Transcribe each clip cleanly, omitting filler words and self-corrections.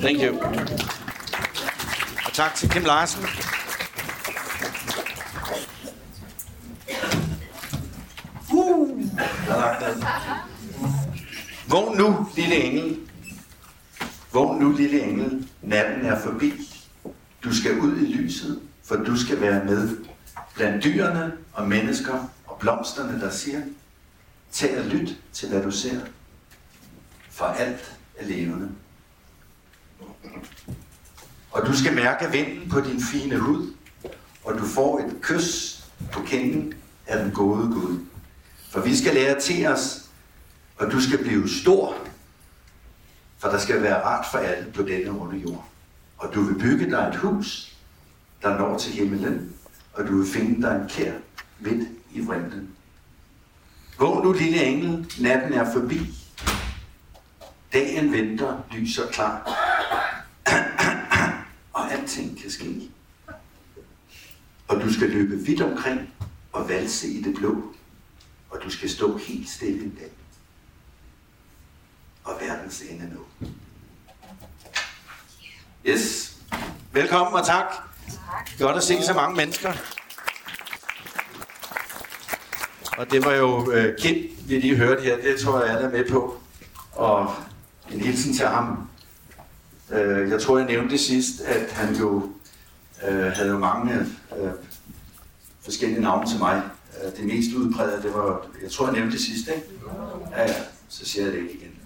Thank you. Og tak til Kim Larsen. Vågn nu, lille engel. Vågn nu, lille engel. Natten er forbi. Du skal ud i lyset, for du skal være med. Blandt dyrene og mennesker og blomsterne, der siger. Tag og lyt til, hvad du ser. For alt er levende. Og du skal mærke vinden på din fine hud, og du får et kys på kinden af den gode Gud. For vi skal lære til os, og du skal blive stor, for der skal være rart for alle på denne runde jord. Og du vil bygge dig et hus, der når til himmelen, og du vil finde dig en kær midt i vrimlen. Vågn nu, lille engel, natten er forbi. Dagen venter, lys og klar. Og alting kan ske. Og du skal løbe vidt omkring og valse i det blå. Og du skal stå helt stille en dag. Og verdens ende nu. Yes. Velkommen og tak. Godt at se så mange mennesker. Og det var jo Kim, vi lige hørte her. Det tror jeg, alle er med på. Og en hilsen til ham. Jeg tror, jeg nævnte sidst, at han jo havde mange forskellige navne til mig. Det mest udprægede, det var, jeg tror, jeg nævnte det sidst, ikke? Ja, så siger jeg det ikke igen.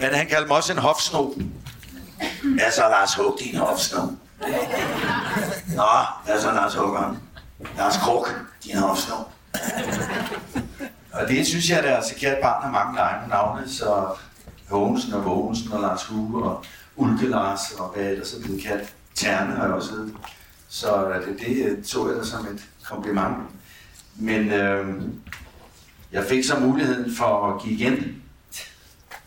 Men han kaldte mig også en hofsno. Ja, så Lars Hug, din hofsno. Nå, ja, så Lars Huggeren. Lars Kruk, din hofsno. Og det synes jeg, der er sikkert barn har mange egne navne, så Hågensen og Vågensen og Lars Huge og Ulke Lars og hvad ellers er blevet kaldt. Ternerne har jeg også heddet. Så det tog jeg da som et kompliment. Men jeg fik så muligheden for at give igen,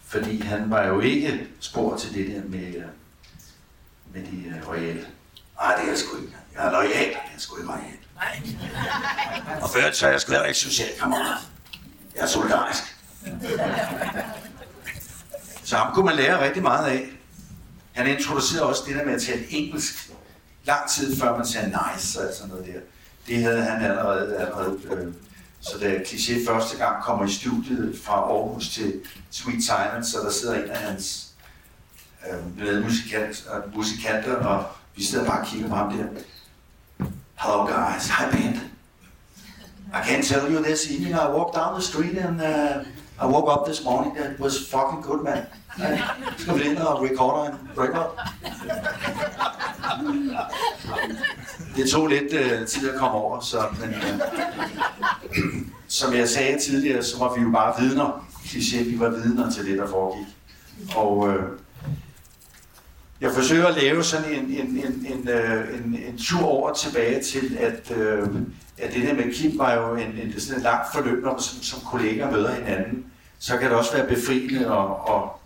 fordi han var jo ikke spor til det der med de royale. Nej, det er jeg sgu ikke. Jeg er loyal, det er sgu ikke royal. Og før så jeg sgu ikke socialkammerat. Jeg er solidarisk. Så ham kunne man lære rigtig meget af. Han introducerede også det der med at tale engelsk. Lang tid før man sagde nice og sådan noget der. Det havde han allerede. Så da Cliché første gang kommer i studiet fra Aarhus til Sweet Thailand, så der sidder en af hans musikanter, og vi sidder bare og kigger på ham der. Hello guys, hi band. I can't tell you this evening, I walked down the street and I woke up this morning, that was fucking good, man. Så kom vi ind og recorder en break-up. Det tog lidt tid at komme over, så, men som jeg sagde tidligere, så var vi jo bare vidner. Kliché, vi var vidner til det, der foregik. Og jeg forsøger at lave sådan en tur over tilbage til, at det der med Kim var jo sådan et langt forløb, når man som kolleger møder hinanden. Så kan det også være befriende, og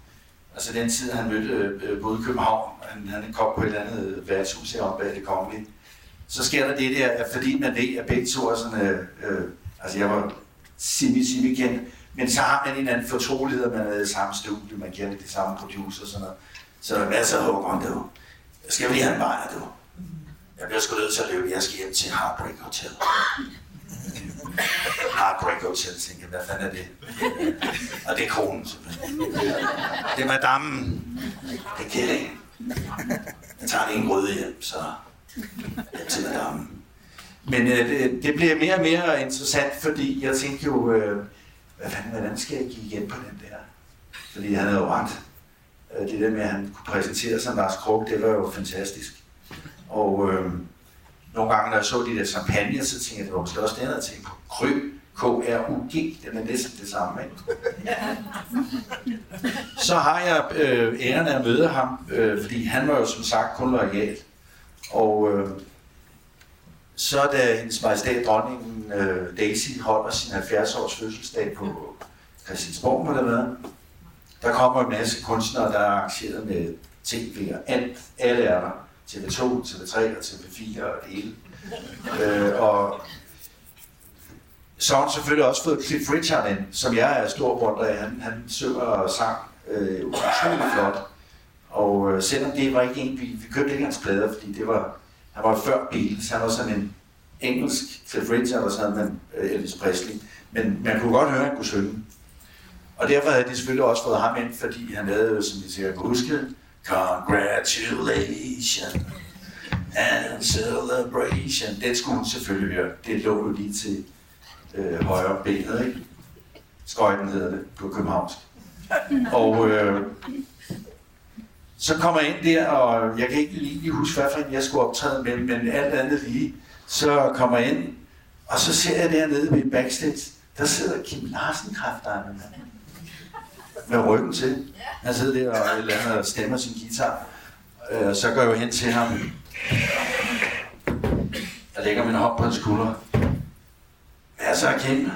altså den tid, han mødte både København, han kom på et eller andet værtshus heroppe bag Det Kongelige, så sker der det der, at fordi man ved, at begge to er sådan, altså jeg var simi kendt, men så har man en anden fortrolighed, man er i samme studie, man kender de samme producer og sådan noget. Så der er masser af håber, du. Jeg skal lige have en bajer, du. Jeg bliver sgu nødt til at løbe, jeg skal hjem til Hardbrink Hotel. Hardbrink Hotel, tænker jeg, hvad fanden er det? Og det er kronen, simpelthen. Det er madammen. Det er kællingen. Jeg tager ingen røde hjem, så hjem til madammen. Men det bliver mere og mere interessant, fordi jeg tænkte jo, hvordan skal jeg give igen på den der? Fordi han havde jo ret. Det der med, at han kunne præsentere sig Lars Krog, det var jo fantastisk. Og nogle gange, når jeg så de der champagne, så tænkte jeg, det var måske også den her ting på Kry, K-R-U-G, det er næsten det samme. Så har jeg æren af at møde ham, fordi han var jo som sagt kun loyal. Og så da hendes majestæt dronningen Daisy holder sin 70-års fødselsdag på Christiansborg, må det være. Der kommer en masse kunstnere, der er arrangeret med TV og alt. Alle er der. TV2, TV3 og TV4 og det hele. Og så har hun selvfølgelig også fået Cliff Richard ind, som jeg er stor brunder af. Han synger og sang utrolig flot. Og selvom det var ikke en, vi købte ikke hans plader, fordi det var, han var før Beatles, han var sådan en engelsk Cliff Richard og sådan man Elvis Presley, men man kunne godt høre, at han kunne synge. Og derfor havde de selvfølgelig også fået ham ind, fordi han havde, som I sikkert kunne huske, Congratulations and Celebration. Det skulle hun selvfølgelig høre. Det lå jo lige til højre benet, ikke? Skøjten hedder det på københavnsk. Og så kommer jeg ind der, og jeg kan ikke lige huske, hvad for en jeg skulle optræde med, men alt andet lige. Så kommer jeg ind, og så ser jeg dernede ved backstage, der sidder Kim Larsen kraftedeme med ryggen til. Han sidder der og et eller andet og stemmer sin guitar. Så går jeg jo hen til ham. Jeg lægger min hånd på hans skulder. Hvad så, Kim?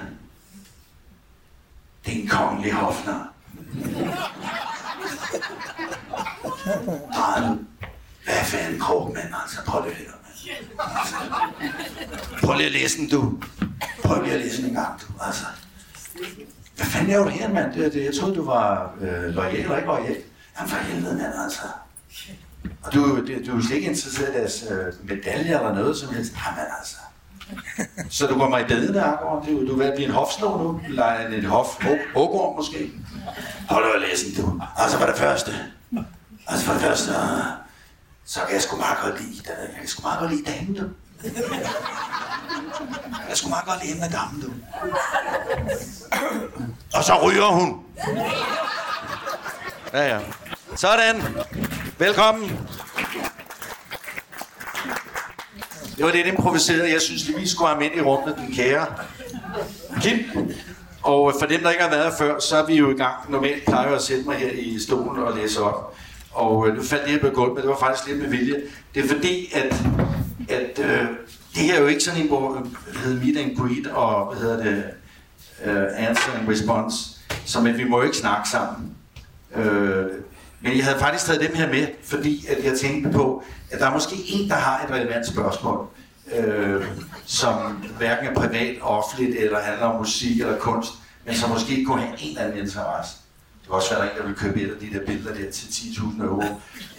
Det er en kongelig hofnar. Nej, hvad fanden krog, mand? Altså, prøv det her. Prøv lige at læse den, du. Prøv lige at læse den en gang, du. Altså. Hvad fanden laver du her, mand? Det, jeg troede, du var loyal eller ikke loyal. Jamen for helvede, mand, altså. Og du er slet ikke interesseret i deres medaljer eller noget som helst. Jamen altså. Så du går mig i bedene, Akron. Du er ved at blive en hofslå nu. Eller en hofhugorm måske. Hold da at læse den, du. Altså for det første. Så kan jeg sgu meget godt lide damen, du. Jeg sgu meget godt lide hende af damen, du. Og så ryger hun. Ja, ja. Sådan. Velkommen. Det var det improviserede. Jeg synes lige, vi skulle have ham ind i rummet, den kære Kim. Og for dem, der ikke har været før, så er vi jo i gang. Normalt plejer jeg at sætte mig her i stolen og læse op. Og nu faldt det her på gulvet, men det var faktisk lidt med vilje. Det er fordi, at det her er jo ikke sådan en, hvor hedder meet and greet og answer and response, som at vi må ikke snakke sammen. Men jeg havde faktisk taget dem her med, fordi at jeg tænkte på, at der er måske en, der har et relevant spørgsmål, som hverken er privat, offentligt eller handler om musik eller kunst, men som måske kunne have en eller anden interesse. Det kan også være, der er en, der vil købe et af de der billeder der til 10.000 euro.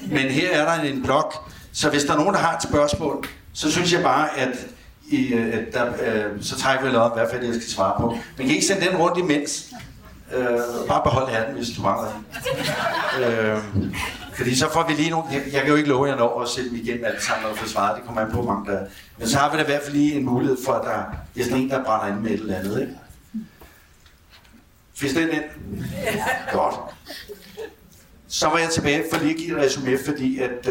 Men her er der en blog, så hvis der er nogen, der har et spørgsmål, så synes jeg bare, at så tager jeg op, hvad for jeg skal svare på. Man kan ikke sende den rundt imens. Bare behold hatten, hvis du mangler den. Fordi så får vi lige nogle... Jeg kan jo ikke love, at jeg når at sætte dem igennem alle sammen og få svaret. Det kommer an på mange der. Men så har vi da i hvert fald lige en mulighed for, at der er sådan en, der brænder ind med et eller andet, ikke? Fist den ind? Godt. Så var jeg tilbage for lige at give et resume, fordi at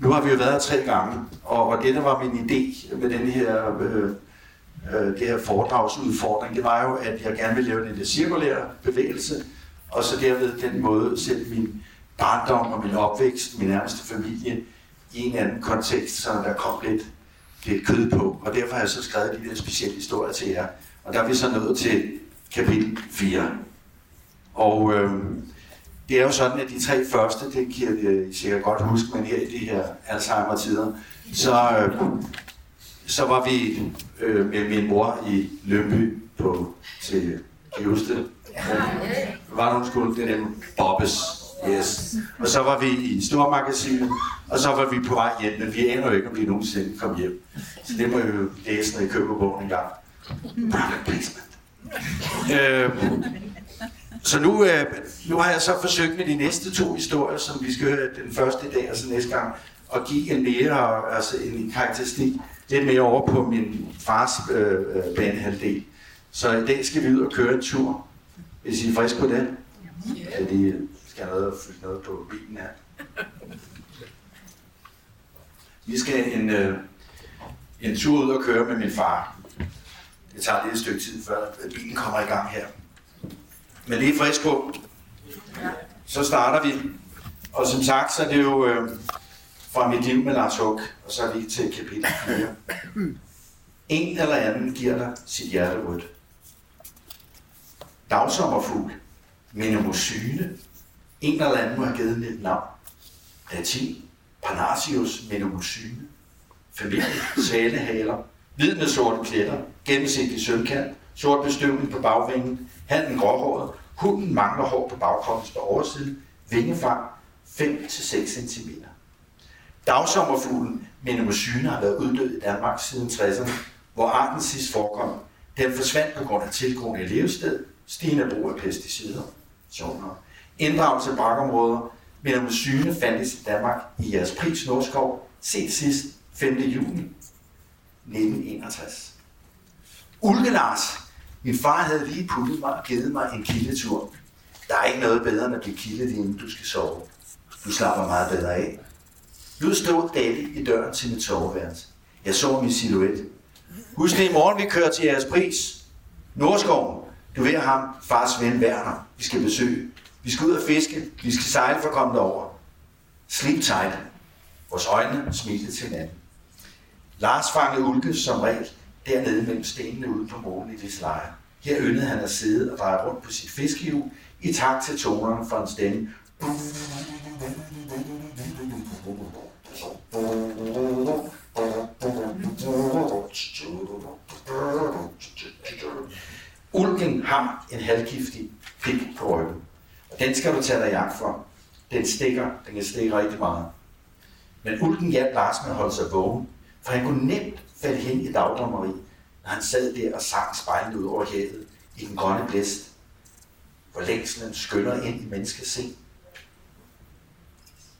nu har vi jo været her 3 gange, og det der var min idé med den her, det her foredragsudfordring, det var jo, at jeg gerne ville lave den der cirkulære bevægelse, og så derved den måde sætte min barndom og min opvækst, min nærmeste familie, i en anden kontekst, så der kom lidt kød på. Og derfor har jeg så skrevet de der specielle historier til jer. Og der er vi så nået til kapitel 4. Og det er jo sådan, at de 3 første, det kan I sikkert godt huske, men her i de her Alzheimer-tider, så var vi med min mor i Lønby til Giveste. Var der en skole? Det er den Bobbes. Yes. Og så var vi i Stormagasinet, og så var vi på vej hjem, men vi aner jo ikke, om vi nogensinde kom hjem. Så det må jo læse, når I køber bogen en gang. Så nu har jeg så forsøgt med de næste 2 historier, som vi skal høre den første dag og så næste gang, at give en mere, altså en karakteristik lidt mere over på min fars banehalvdel. Så i dag skal vi ud og køre en tur. Hvis I er friske på det? Ja, de skal have noget at flytte noget på bilen her. Vi skal en tur ud og køre med min far. Det tager lidt et stykke tid, før bilen kommer i gang her. Men det er frisk på. Så starter vi. Og som sagt, så er det jo fra mit liv med Lars Huk, og så lige til kapitel 4. En eller anden giver dig sit hjerte rødt. Dagsommerfugl, Mnemosyne. En eller anden må have givet den et navn. Latin, Parnassius, Mnemosyne. Familie, svalehaler. Hvid med sorte pletter, gennemsigtig sølvkant, sort bestøvning på bagvingen, handen gråhåret, Hunden mangler hår på bagkroppens på overside, vingefang 5-6 cm. Dagsommerfuglen Mnemosyne har været uddød i Danmark siden 60'erne, hvor arten sidst forekom. Den forsvandt på grund af tilgroning af levested, stigende brug af pesticider, inddragelse af brakområder. Mnemosyne fandtes i Danmark i Jægerspris Nordskov, set sidst 5. juni 1961. Ulke Lars. Min far havde lige puttet mig og givet mig en kildetur. Der er ikke noget bedre end at blive kildet, inden du skal sove. Du slapper meget bedre af. Nu stod David i døren til mit soveværelse. Jeg så min silhuet. Husk det i morgen, vi kører til Jægerspris Nordskoven. Du ved ham, fars ven Werner. Vi skal besøge. Vi skal ud og fiske. Vi skal sejle for at komme derover. Sleep tight. Vores øjne smilte til hinanden. Lars fangede ulke som regel dernede mellem stenene ude på målen i Vilsleje. Her yndede han at sidde og dreje rundt på sit fiskehjul i takt til tonerne fra en stemme. Ulken har en halvgiftig pik på ryggen. Den skal du tage dig jagt for. Den kan stikke rigtig meget. Men ulken hjalp Lars med at holde sig vågen, for han kunne nemt falde hen i dagdrømmeri, når han sad der og sang spejlende ud over havet i den grønne blæst, hvor længslen skynder ind i menneskets sind,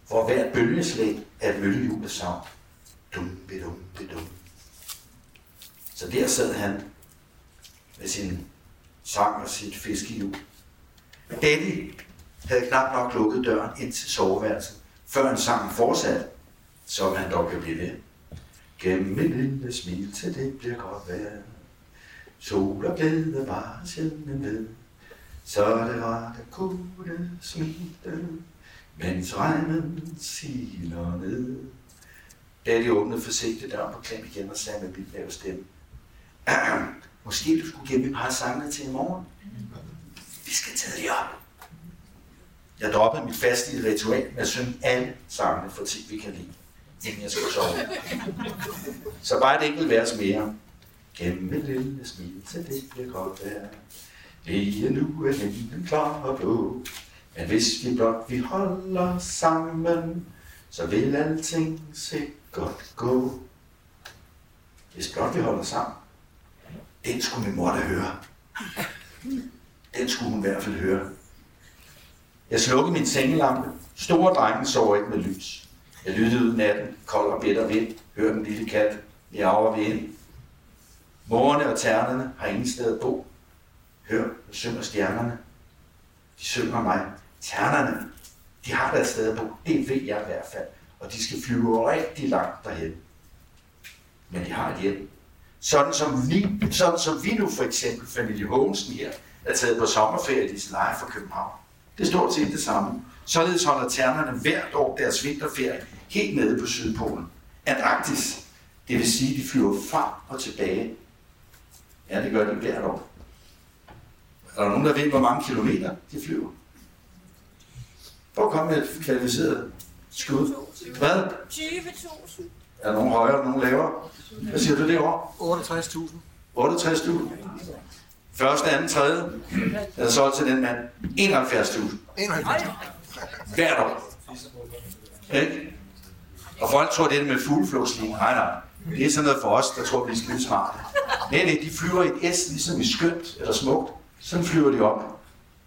hvor hver bølgeslag er et møllehjul af savn. Dum-be-dum-be-dum. Så der sad han med sin sang og sit fiskehjul. Daddy havde knap nok lukket døren ind til soveværelset, før han sang fortsat, som han dog kan blive ved. Gennem et lille smil til det bliver godt vejr. Sol og glæde var sjældne med. Så det var der kunne smilte, mens regnen siler ned. Daddy åbnede forsigtigt døren på klem igen og sagde med mit lave stemme. Måske du skulle gemme et par sange til i morgen? Vi skal tidligt op. Jeg droppede mit faste ritual med at synge alle sangene for ting, vi kan lide, inden jeg skulle sove. Så bare et enkelt vers mere. Gennem et lille smil til det bliver godt vejr. Lige nu er himlen klar og blå. Men hvis vi blot vi holder sammen, så vil alting sikkert gå. Hvis blot vi holder sammen. Den skulle min mor da høre. Den skulle hun i hvert fald høre. Jeg slukkede min sengelampe. Store drengen sover ikke med lys. Jeg lyttede ud natten, kold og bitter vind, hørte den lille kat, miaver ved hende. Mågerne og ternerne har ingen sted at bo. Hør, nu synger stjernerne. De synger mig. Ternerne, de har deres sted at bo. Det ved jeg i hvert fald. Og de skal flyve rigtig langt derhen. Men de har et hjem. Sådan som vi nu for eksempel, familie Hågensen her, er taget på sommerferie i Vilsleje fra København. Det står til det samme. Således holder ternerne hvert år deres vinterferie helt nede på Sydpolen. Antarktis, det vil sige, de flyver frem og tilbage. Ja, det gør de hvert år. Er der nogen, der ved, hvor mange kilometer de flyver? Prøv at komme med et kvalificeret skud. Hvad? 20.000. Er der nogen højere og nogen lavere? Hvad siger du det år? 68.000. 68.000? Første, anden, tredje, der er solgt til den mand, 71.000. Hvert år. Ikke? Og folk tror, det er med fugleflåslinje. Nej. Det er sådan noget for os, der tror, vi er skide smarte. Nej, de flyver i et S, ligesom i skønt eller smukt. Sådan flyver de op.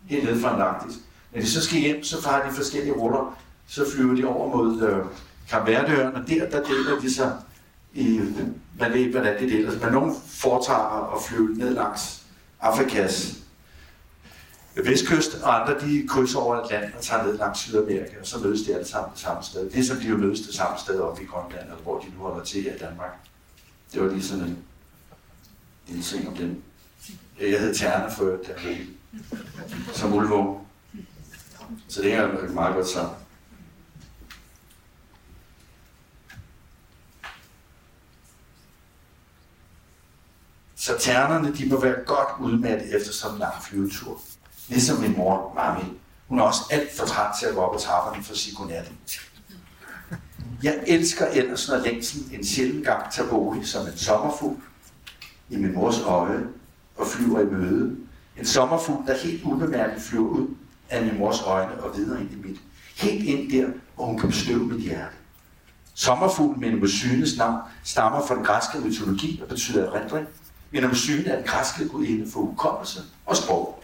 Helt ned fra Antarktis. Når de så skal hjem, så farer de forskellige ruller. Så flyver de over mod Kapverneøren, og der deler de sig i, man ved, hvordan det deler sig. Men nogen foretager at flyve ned langs Afrikas vestkyst, og andre de krydser over Atlanten og tager ned langs Sydamerika, og så mødes de alle sammen det samme sted. Det er som de jo mødes det samme sted oppe i Grønland, og hvor de nu holder til her i Danmark. Det var lige sådan en lille ting om dem. Jeg hed Terne før, der blev som ulvågen. Så det hænger jo meget godt sammen. Så ternerne, de må være godt udmattet efter sådan en lang flyvetur. Ligesom min mor, Mami. Hun er også alt for træt til at gå op ad trapperne for at sige godnat. Jeg elsker ellers, når længslen en sjælden gang tager bolig som en sommerfugl i min mors øje og flyver i møde En sommerfugl, der helt ubemærket flyver ud af min mors øjne og videre ind i mit. Helt ind der, hvor hun kan bestøve mit hjerte. Sommerfuglen Mnemosynes navn stammer fra den græske mytologi og betyder erindring. Mnemosyne er den græske gudinde for hukommelse og sprog.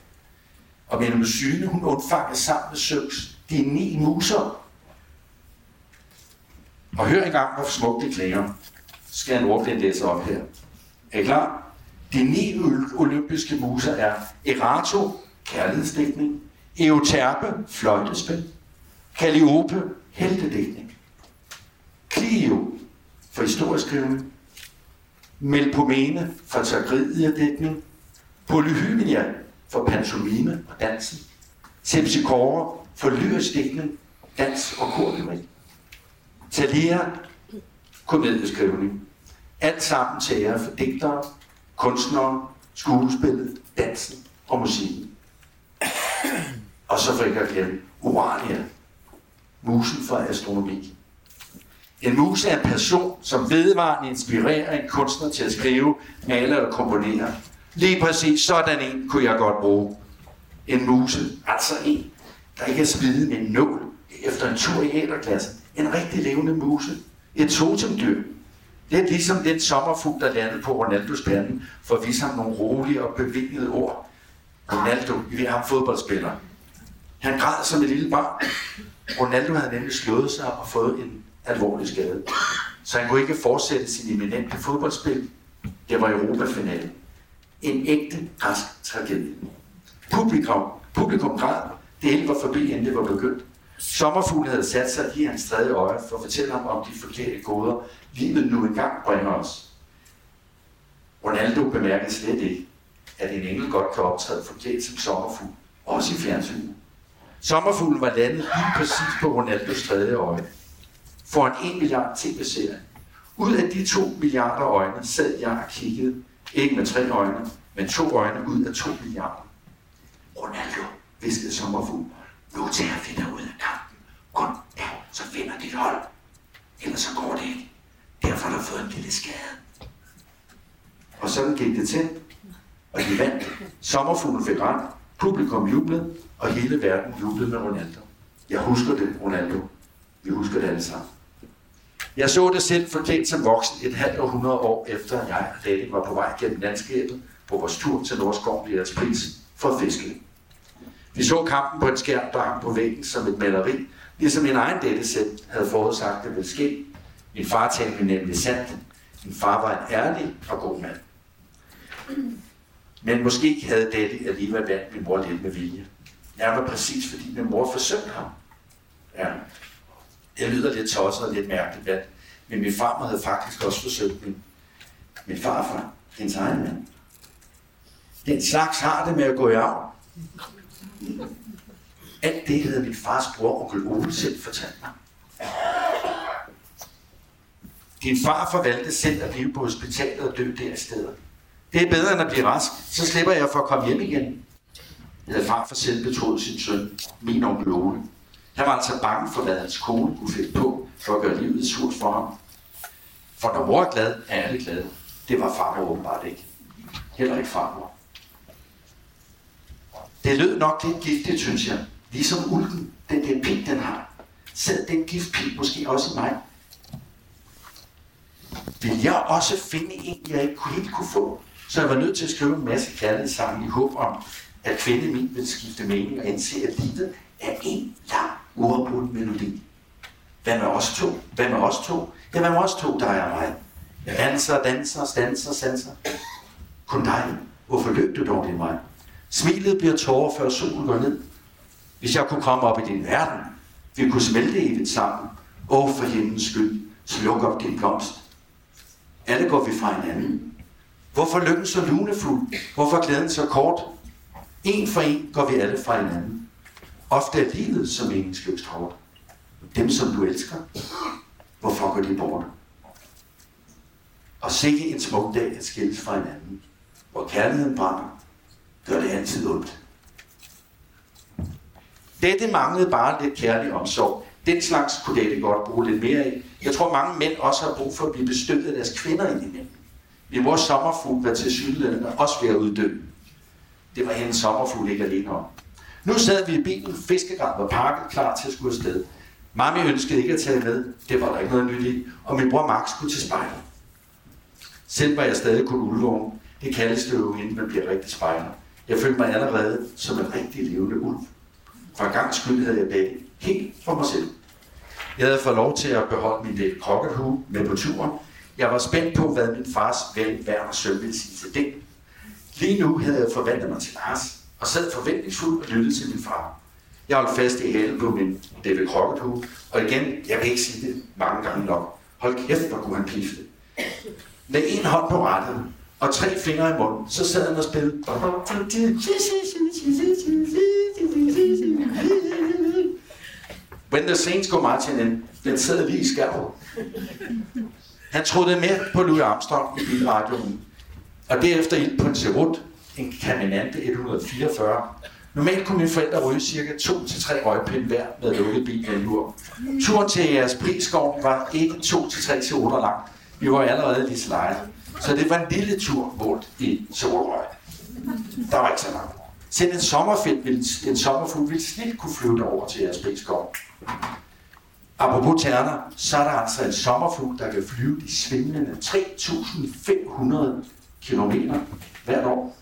Og Mnemosyne, hun undfanger sammen med Zeus de 9 muser. Og hør engang, hvor smukt det klæder. Så skal jeg en ordblindlæser op her. Er I klar? De 9 olympiske muser er Erato, kærlighedsdækning, Euterpe, fløjtespil, Calliope, heltedækning, Clio, for historieskrivning, Melpomene, for tragediedækning, Polyhymnia, for pantomime og dansen, Terpsichore, for lyriksdækning, dans og korrymeri, Thalia, komedieskrivning, alt sammen til ære for digtere, kunstnere, skuespillet, dansen og musikken. Og så fik jeg glemt Urania, musen fra astronomi. En mus er en person, som vedvarende inspirerer en kunstner til at skrive, male og komponere. Lige præcis sådan en kunne jeg godt bruge. En muse, altså en, der ikke er spiddet med en nål efter en tur i æderklasse. En rigtig levende muse. Et totemdyr. Det er ligesom den sommerfugl, der landede på Ronaldos panden, for at vise ham nogle rolige og bevingede ord. Ronaldo, vi er ham fodboldspiller. Han græd som et lille barn. Ronaldo havde nemlig slået sig og fået en alvorlig skade. Så han kunne ikke fortsætte sin eminente fodboldspil. Det var Europafinalen. En ægte græsk tragedie. Publikum græd. Det hele var forbi, inden det var begyndt. Sommerfuglen havde sat sig i hans tredje øje for at fortælle ham om de forkerte goder, livet nu engang bringer os. Ronaldo bemærkede slet ikke, at en engel godt kan optræde forkert som sommerfugl, også i fjernsynet. Sommerfuglen var landet lige præcis på Ronaldos tredje øje. For en 1 milliard tv-serie. Ud af de 2 milliarder øjne sad jeg og kiggede, ikke med 3 øjne, men 2 øjne ud af 2 milliarder. Ronaldo, viskede sommerfuglen. Nu tager vi dig ud af kampen. Kun da, så vinder dit hold. Ellers så går det ikke. Derfor har du fået en lille skade. Og sådan gik det til. Og de vandt. Sommerfuglen fik ret. Publikum jublede. Og hele verden jublede med Ronaldo. Jeg husker det, Ronaldo. Vi husker det alle sammen. Jeg så det selv forklædt som voksen 500 år efter, at jeg og Dating var på vej gennem landskabet på vores tur til Nordskov i Jægerspris for fiskning. Vi så kampen på en skærm, der hang på væggen som et maleri, ligesom min egen dette selv havde forudsagt, det ville ske. Min far talte nemlig sandt. Min far var en ærlig og god mand. Men måske havde dette alligevel vandt min mor lidt med vilje. Jeg var præcis, fordi min mor forsøgte ham. Ja, det lyder lidt tosset og lidt mærkeligt, hvad? Men min farmor havde faktisk også forsøgt min farfar, hendes egen mand. Den slags har det med at gå i arv. Alt det havde min fars bror, onkel Ole, selv fortalt mig. Din far forvalgte selv at blive på hospitalet og dø der steder. Det er bedre end at blive rask, så slipper jeg for at komme hjem igen. Jeg havde far for selv betroet sin søn, min onkel Ole. Han var altså bange for, hvad hans kone kunne finde på, for at gøre livet surt for ham. For når mor er glad, er alle glade. Det var farmor åbenbart ikke. Heller ikke farmor. Det lød nok lidt giftigt, synes jeg. Ligesom ulken, den der pik, den har. Sad den giftpik måske også i mig? Vil jeg også finde en, jeg ikke helt kunne få? Så jeg var nødt til at skrive en masse kærlighedssange i håb om, at kvinden min ville skifte mening og indse, at livet er en lang uafbrudt melodi. Hvad med os to? Hvad med os to? Ja, hvad med os to, dig og mig? Jeg danser. Kun dig. Hvorfor løb du dog i mig? Smilet bliver tårer, før solen går ned. Hvis jeg kunne komme op i din verden, vi kunne smelte evigt sammen. Åh, for himlens skyld, sluk op din blomst. Alle går vi fra hinanden. Hvorfor lykken så lunefuld? Hvorfor glæden så kort? En for en går vi alle fra hinanden. Ofte er livet som meningsløst hårdt. Dem, som du elsker, hvorfor går de bort? Og sikke en smuk dag at skilles fra hinanden, hvor kærligheden brænder, gør det altid ondt. Dette manglede bare lidt kærlig omsorg. Den slags kunne dette godt bruge lidt mere af. Jeg tror, mange mænd også har brug for at blive bestøttet af deres kvinder indimellem. Min mors sommerfugl var tilsyneladende også ved at uddø. Det var hendes sommerfugl ikke alene om. Nu sad vi i bilen, fiskegræn var pakket, klar til at skulle afsted. Mami ønskede ikke at tage med, det var der ikke noget nyt i, og min bror Max skulle til spejder. Selv var jeg stadig kun ulvvogn. Det kaldes det jo, inden man bliver rigtig spejder. Jeg følte mig allerede som en rigtig levende ulv. For en gang skyld havde jeg begge helt for mig selv. Jeg havde fået lov til at beholde min lille krokkethue med på turen. Jeg var spændt på, hvad min fars ven Werner søn ville sige til det. Lige nu havde jeg forvandlet mig til Lars, og sad forventningsfuldt og lyttede til min far. Jeg holdt fast i hælen på min David Crockett-hue, og igen, jeg kan ikke sige det mange gange nok. Hold kæft, hvor kunne han pifte. Med en hånd på rattet og tre fingre i munden, så sad han og spillede. When the Saints Go Marching In, den sad lige i skærmen. Han troede med på Louis Armstrong i bilradioen, og derefter ild på en serut, en Caminante 144. Normalt kunne mine forældre ryge cirka 2-3 røgpinde hver med lukket bil ved en mur. Turen til Jægerspris Nordskov var ikke 2-3 kilometer lang. Vi var allerede i Vilsleje, så det var en lille tur målt i solrøg. Der var ikke så langt. Selv en sommerfugl ville slet kunne flytte over til Jægerspris Nordskov. Apropos terner, så er der altså en sommerfugl, der kan flyve de svimlende 3.500 kilometer hvert år.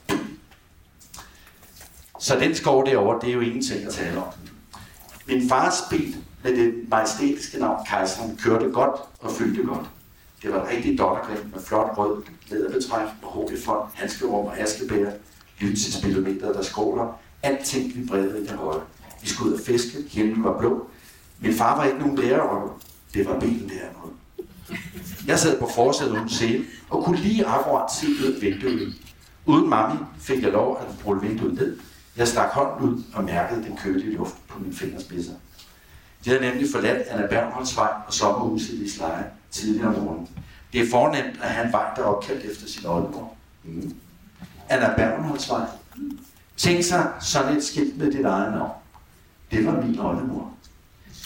Så den skov derovre, det er jo ingenting at tale om. Min fars bil med det majestætiske navn Kejseren kørte godt og fyldte godt. Det var en rigtig dottergrim med flot rød læderbetræk og hovedfond, handskerum og askebæger, lydsidsbillometer, der skråler. Alting vibrerede i den høje. Vi skulle ud og fiske, himlen var blå. Min far var ikke nogen bærerokker. Det var bilen derimod. Jeg sad på forsædet uden sele og kunne lige akkurat se ud af vinduet. Uden mami fik jeg lov at rulle vinduet ned. Jeg stak hånden ud og mærkede den kølige luft på mine fingerspidser. De havde nemlig forladt Anna Bergholdsvej og sommerhuset i Vilsleje tidligere om morgenen. Det er fornemt at have en vej, der er opkaldt efter sin oldemor. Anna Bergholdsvej. Tænk sig sådan et skilt med dit eget navn. Det var min oldemor.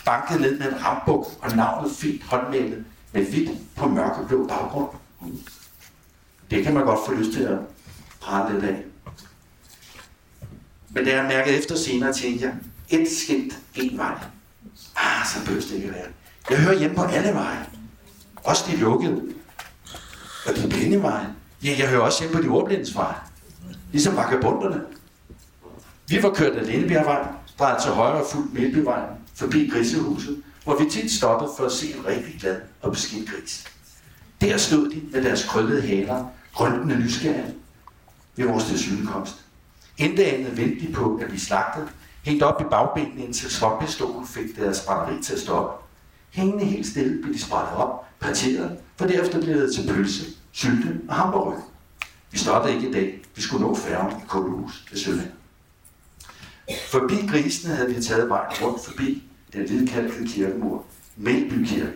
Banket ned med en rambuk og navnet fint håndmalet med hvidt på mørkeblå baggrund. Det kan man godt få lyst til at prale lidt af. Men da jeg mærkede efter senere, tænkte jeg, et skilt, en vej. Så behøves det ikke være. Jeg hører hjemme på alle veje. Også de lukkede. Og de blinde veje. Ja, jeg hører også hjemme på de ordblindes veje. Ligesom vagabunderne. Vi var kørt af Lindebjergvejen, drejet til højre og fuldt Melbyvejen, forbi grisehuset, hvor vi tit stoppede for at se en rigtig glad og beskidt gris. Der stod de med deres krøllede haler, grøntende nysgerrige ved vores tilsynekomst. Inddagen vendte de på at blive slagtet, hængt op i bagbenene, indtil svampestolen fik deres brænderi til at stoppe. Hængende helt stille blev de sprættet op, parteret, for derefter blev det til pølse, sylte og hamburg. Vi stoppede ikke i dag, vi skulle nå færgen i Kulhus ved Sjælland. Forbi grisene havde vi taget vejen rundt forbi den hvidkalkede kirkemur, Lønby kirke.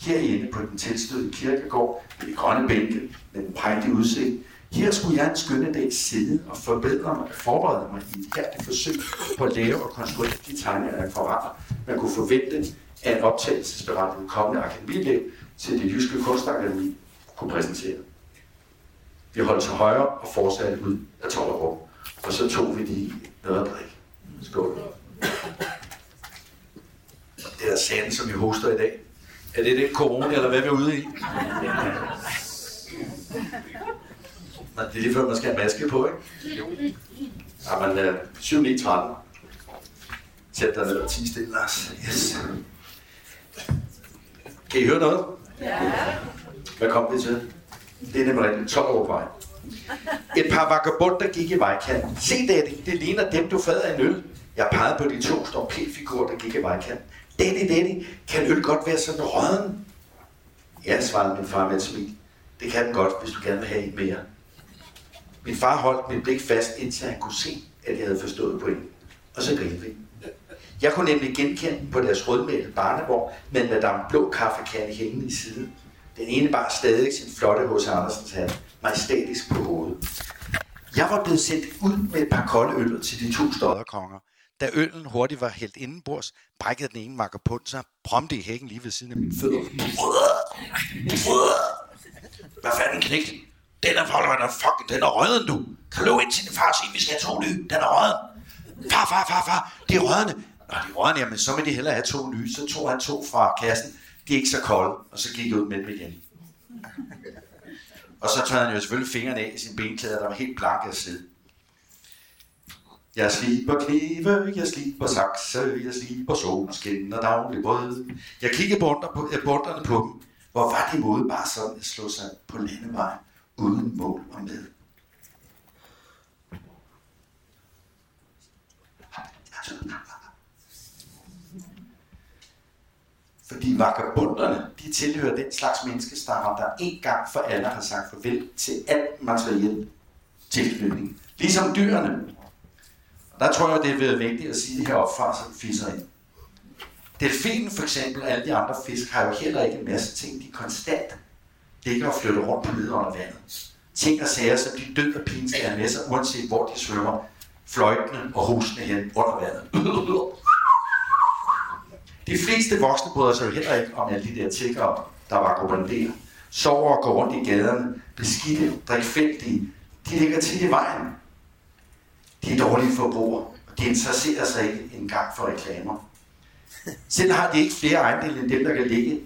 Herinde på den tilstødende kirkegård med de grønne bænke med den prægtige udsigt, her skulle jeg en skønne dag sidde og forberede mig i et hærdigt forsøg på at lave og konstruere de tegninger af akvareller, man kunne forvente af en optagelsesberettiget kommende akademilæg til Det Jyske Kunstakademi kunne præsentere. Vi holdt til højre og fortsatte ud af Tollerum, og så tog vi lige noget at drikke. Skål. Det er sand, som jeg hoster i dag. Er det den corona, eller hvad vi er ude i? Det er lige før, man skal have maske på, ikke? Jo. Jamen, 7-9-13. Sæt dig ned og tige stille, Lars. Yes. Kan I høre noget? Ja. Hvad kom vi til? Det er nemlig en 12-årvej. Et par vagabonder gik i vejkanten. Se, Daddy, det ligner dem, du fader af en øl. Jeg pegede på de to stormp-figurer, der gik i vejkanten. Daddy, kan øl godt være sådan rødden? Ja, svarede min far med et smil. Det kan den godt, hvis du gerne vil have en mere. Min far holdt mit blik fast, indtil han kunne se, at jeg havde forstået pointen. Og så grinede vi. Jeg kunne nemlig genkende dem på deres rødmælede barnevogn med en madame blå kaffekande hængende i siden. Den ene bar stadig sin flotte hos Andersens hat, majestatisk på hovedet. Jeg var blevet sendt ud med et par kolde øller til de to stodderkonger. Da øllen hurtigt var hældt indenbords, brækkede den ene makker på sig, prompte i hækken lige ved siden af mine fødder. Hvad fanden knæk? Den er forholderne, fucking, den er rødden, du. Kan løbe ind til din far og sige, vi skal have 2 nye. Den er rødden. Far, det er rødderne. Nå, det er rødderne, jamen så vil de hellere have 2 nye. Så tog han 2 fra kassen. De er ikke så kolde. Og så gik jeg ud med dem igen. Og så tørrede han jo selvfølgelig fingrene af i sine benklæder, der var helt blanke af slid. Jeg sliber knive, jeg sliber sakse, jeg sliber solskin og daglig brød. Jeg kiggede bunderne på dem. Hvor var det imod bare sådan at slå sig på landevejen uden mål og med? Fordi vagabunderne, de tilhører den slags menneskestammer, der en gang for alle har sagt farvel til alt materiel tilknytning. Ligesom dyrene. Og der tror jeg, det vil være vigtigt at sige heroppe fra, så fisser ind. Delfinen for eksempel, alle de andre fisk, har jo heller ikke en masse ting, de konstant ligger og flytter rundt på nede under vandet. Ting og sager, som de død og pine skal have med sig, uanset hvor de svømmer, fløjtende og hostende hen under vandet. De fleste voksne bryder sig jo heller ikke om alle de der tiggere, der var gruppendere. Sover og går rundt i gaderne, beskidte, drikfældige. De ligger tit i vejen. De er dårlige forbrugere, og de interesserer sig ikke engang for reklamer. Selv har de ikke flere ejendele end dem, der kan ligge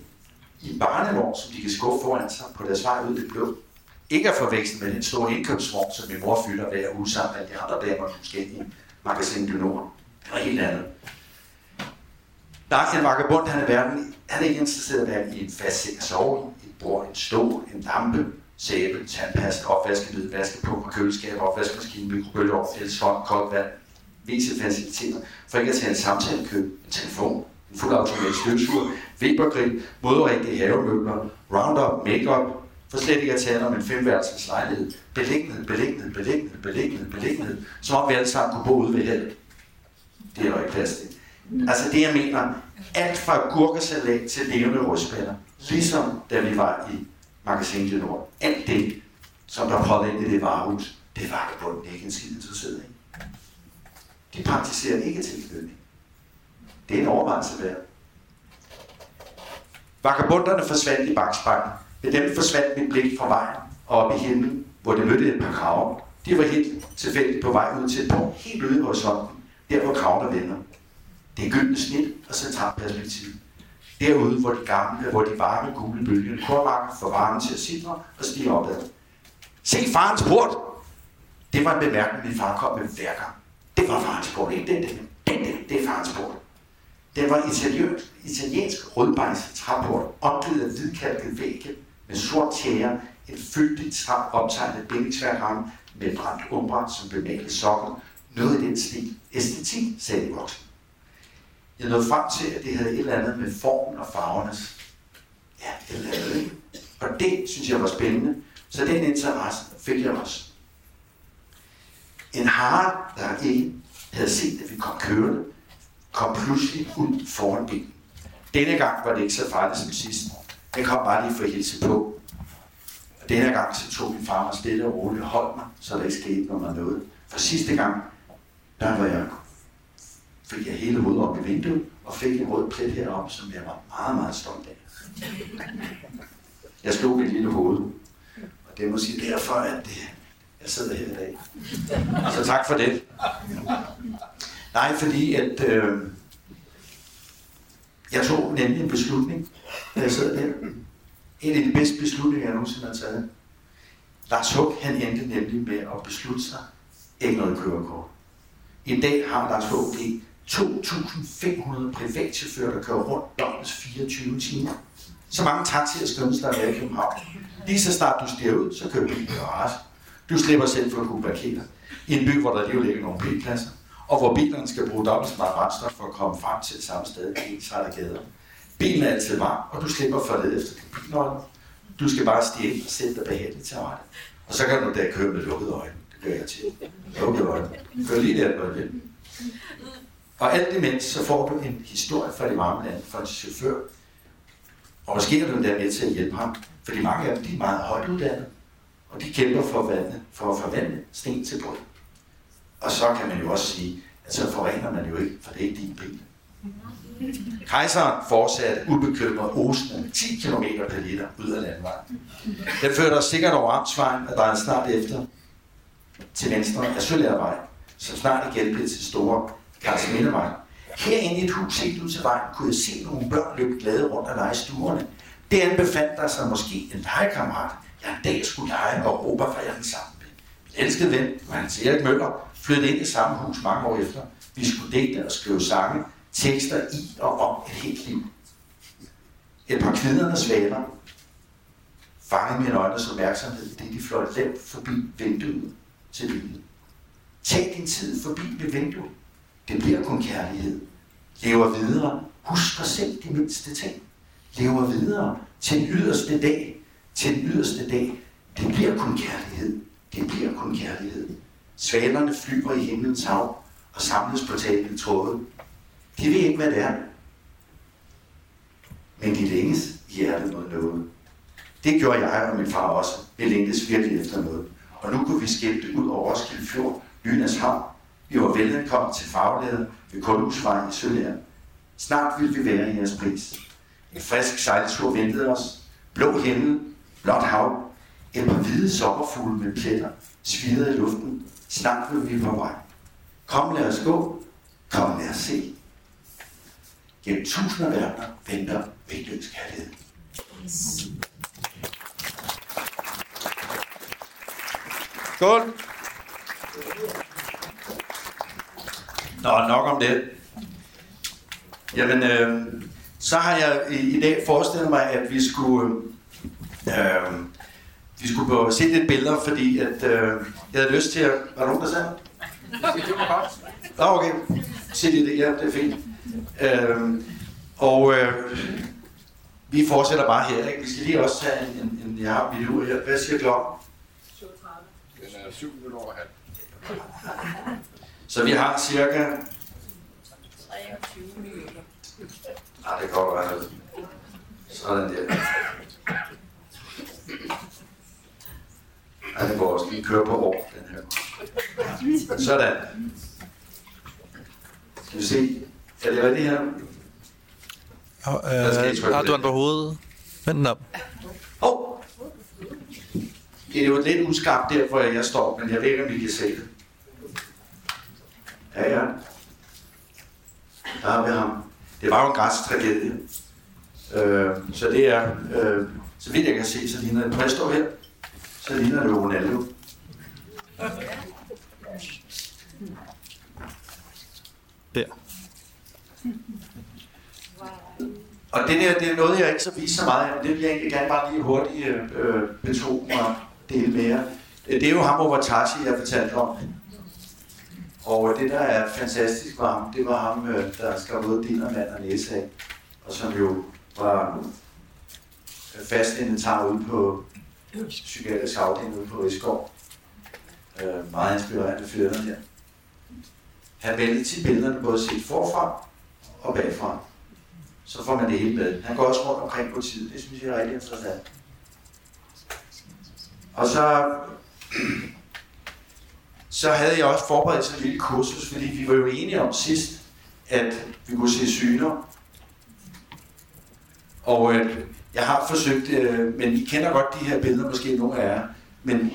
i en barnevogn, som de kan skubbe foran sig på deres vej ud i det blå. Ikke at forveksle med den store indkøbsvogn, som min mor fylder hver uge sammen med de andre damer, som skal i Magasin du Nord. Det var helt andet. Nej, en vagabund, han er ikke interesseret at i en fast seng at sove i, et bord, en stol, en lampe, sæbe, tandpast, opvaskemiddel, vaskepumper, køleskab, opvaskemaskine, mikrobølgeovn, fælleshånd, koldt vand, visse faciliteter, for ikke at tage en samtalekøb, en telefon, en fuldautomatisk støvsuger, Webergrill, moderigtige havemøbler, Roundup, makeup, for slet ikke at tale om en 5-værelses lejlighed, beliggenhed, som om vi alle sammen kunne bo ude ved helvede. Det er jo ikke plads til. Altså det, jeg mener, alt fra gurkesalat til levende rødspætter, ligesom da vi var i Magasin du Nord. Alt det, som der pålænde i det varehus, det var det bunden ikke en skid interesseret i. De praktiserer ikke tilknytning. Det er en overvejelse værd. Vagabunderne forsvandt i bakspejlet. Ved dem forsvandt mit blik fra vejen og op i himlen, hvor det mødte et par kraver. De var helt tilfældigt på vej ud til et punkt, helt ude i horisonten, der hvor kravene vender. Det er gyldne snit og centralperspektiv. Derude, hvor de gamle, hvor de varme, gule bølgende kormarker får varmen til at sidre og stige opad. Se farens port! Det var en bemærkning, min far kom med hver gang. Det var farens port, ikke det er farens port. Den var italiensk rødbejs træport, omgivet af hvidkalkede vægge med sort tjære, en fyldigt stram optegnet bindingtværramme med brændt umbra som bemalet sokker. Noget i den stil. Æstetik, sagde de voksne. Jeg nåede frem til, at det havde et eller andet med formen og farvernes. Ja, et eller andet. Og det synes jeg var spændende. Så den interesse fik jeg også. En hare, der ikke havde set, at vi kom kørende, kom pludselig ud foran bilen. Denne gang var det ikke så farligt som sidst. Den kom bare lige for at hilse på. Og denne gang så tog min far mig stille og roligt og holdt mig, så der ikke skete noget. For sidste gang, der var jeg fik jeg hele hovedet op i vinduet, og fik en rød plet heroppe, som jeg var meget, meget stolt af. Jeg slog mit lille hoved, og det er måske derfor, at jeg sidder her i dag. Så tak for det. Nej, fordi at jeg tog nemlig en beslutning, da jeg sidder der. En af de bedste beslutninger, jeg nogensinde har taget. Lars Hug, han endte nemlig med at beslutte sig, ikke noget kørekort. I dag har Lars Hug 2.500 privatchauffører, der kører rundt døgnets 24 timer. Så mange taxier skønnes, der er ved i København. Lige så snart du stiger ud, så kører du i garage. Du slipper selv for at kunne parkere i en by, hvor der lige ligger nogle bilpladser, og hvor bilerne skal bruge dobbelt så meget brændstof for at komme frem til samme sted i ensartede gader. Bilen er altid varm, og du slipper for at lede efter din bilnøgle. Du skal bare stige ind og sætte dig behageligt til rette. Og så kan du da køre med lukkede øjne. Det gør jeg til. Okay, kør lige der, hvor det. Og alt imens, så får du en historie fra de varme lande, fra en chauffør. Og måske er du der med til at hjælpe ham, fordi mange af dem, de er meget højt uddannet, og de kæmper for at forvandle sten til brød. Og så kan man jo også sige, at så forregner man jo ikke, for det er ikke din bil. Kejseren fortsatte ubekymret osende 10 km per liter ud af landvejen. Den førte os sikkert over Amtsvejen og drejede snart efter til venstre af Sølærevej, som snart igen blev til store Karlsmindevej. Herinde i et hus helt ud til vejen kunne jeg se nogle børn løbe glade rundt og lege i stuerne. Derinde befandt der sig måske en legekammerat, jeg en dag skulle lege og råbe fra jer den samme. Min elskede ven, Hans Erik Møller, flyttede ind i samme hus mange år efter. Vi skulle digte og skrive sange, tekster i og om et helt liv. Et par kviderne svaner fangede mine øjnes opmærksomhed, det de fløj lavt forbi vinduet til lyden. Tag din tid forbi ved vinduet. Det bliver kun kærlighed. Lever videre. Husk dig selv de mindste ting. Lever videre til den yderste dag. Til den yderste dag. Det bliver kun kærlighed. Det bliver kun kærlighed. Svanerne flyver i himlens hav og samles på talende tråde. De ved ikke, hvad det er. Men de længes i hjertet mod noget. Det gjorde jeg og min far også. Vi længtes virkelig efter noget. Og nu kunne vi skælte ud over Roskilde Fjord, Lynas havn. Vi var velkommen til farveleder ved Kornhusvejen i Sølær. Snart ville vi være i Jægerspris. En frisk sejltur ventede os. Blå himmel, blåt hav. Et par hvide sommerfugle med pletter svirrede i luften. Snart ville vi på vej. Kom, lad os gå. Kom, lad os se. Gennem tusinder verdener venter vægtløs kærlighed. Skål! Nå, nok om det. Jamen, så har jeg i dag forestillet mig, at vi skulle se lidt billeder, fordi at, jeg havde lyst til at... Var der nogen, der sagde? Det var godt. Nå, okay. Se det, ja, det er fint. Vi fortsætter bare her, ikke? Vi skal lige også tage en jeg har en video her. Hvad siger klokken? 37. Den er 7:30. Så vi har cirka... 23 minutter. Nej, det går godt. Sådan der. Nej, det går også lige køre på år, den her. Sådan. Skal vi se. Er det rigtigt her? Har du den på hovedet? Vend den op. Åh! Det er jo lidt uskarpt der, hvor jeg står, men jeg ved ikke, om I kan se det. Ja. Der har vi ham. Det var jo en græstragedie. Så det er, så vidt jeg kan se, så ligner det. Når jeg står her, så ligner det Ronaldo. Der. Og det der, det er noget, jeg ikke så viser så meget af, men det vil jeg egentlig gerne bare lige hurtigt betone og dele med jer. Det er jo ham over Tashi, jeg fortalte om. Og det, der er fantastisk med ham, det var ham, der skrev ud Dillermand og Næsehag, og som jo var fast inventar ude på psykiatrisk afdeling ude på Rigskov. Meget inspirerende fyr her. Han valgte til billederne både set forfra og bagfra. Så får man det hele med. Han går også rundt omkring på tid. Det synes jeg er rigtig interessant. Og så havde jeg også forberedt sådan et lille kursus, fordi vi var jo enige om sidst, at vi kunne se syner. Og jeg har forsøgt, men I kender godt de her billeder, måske nogle af jer, men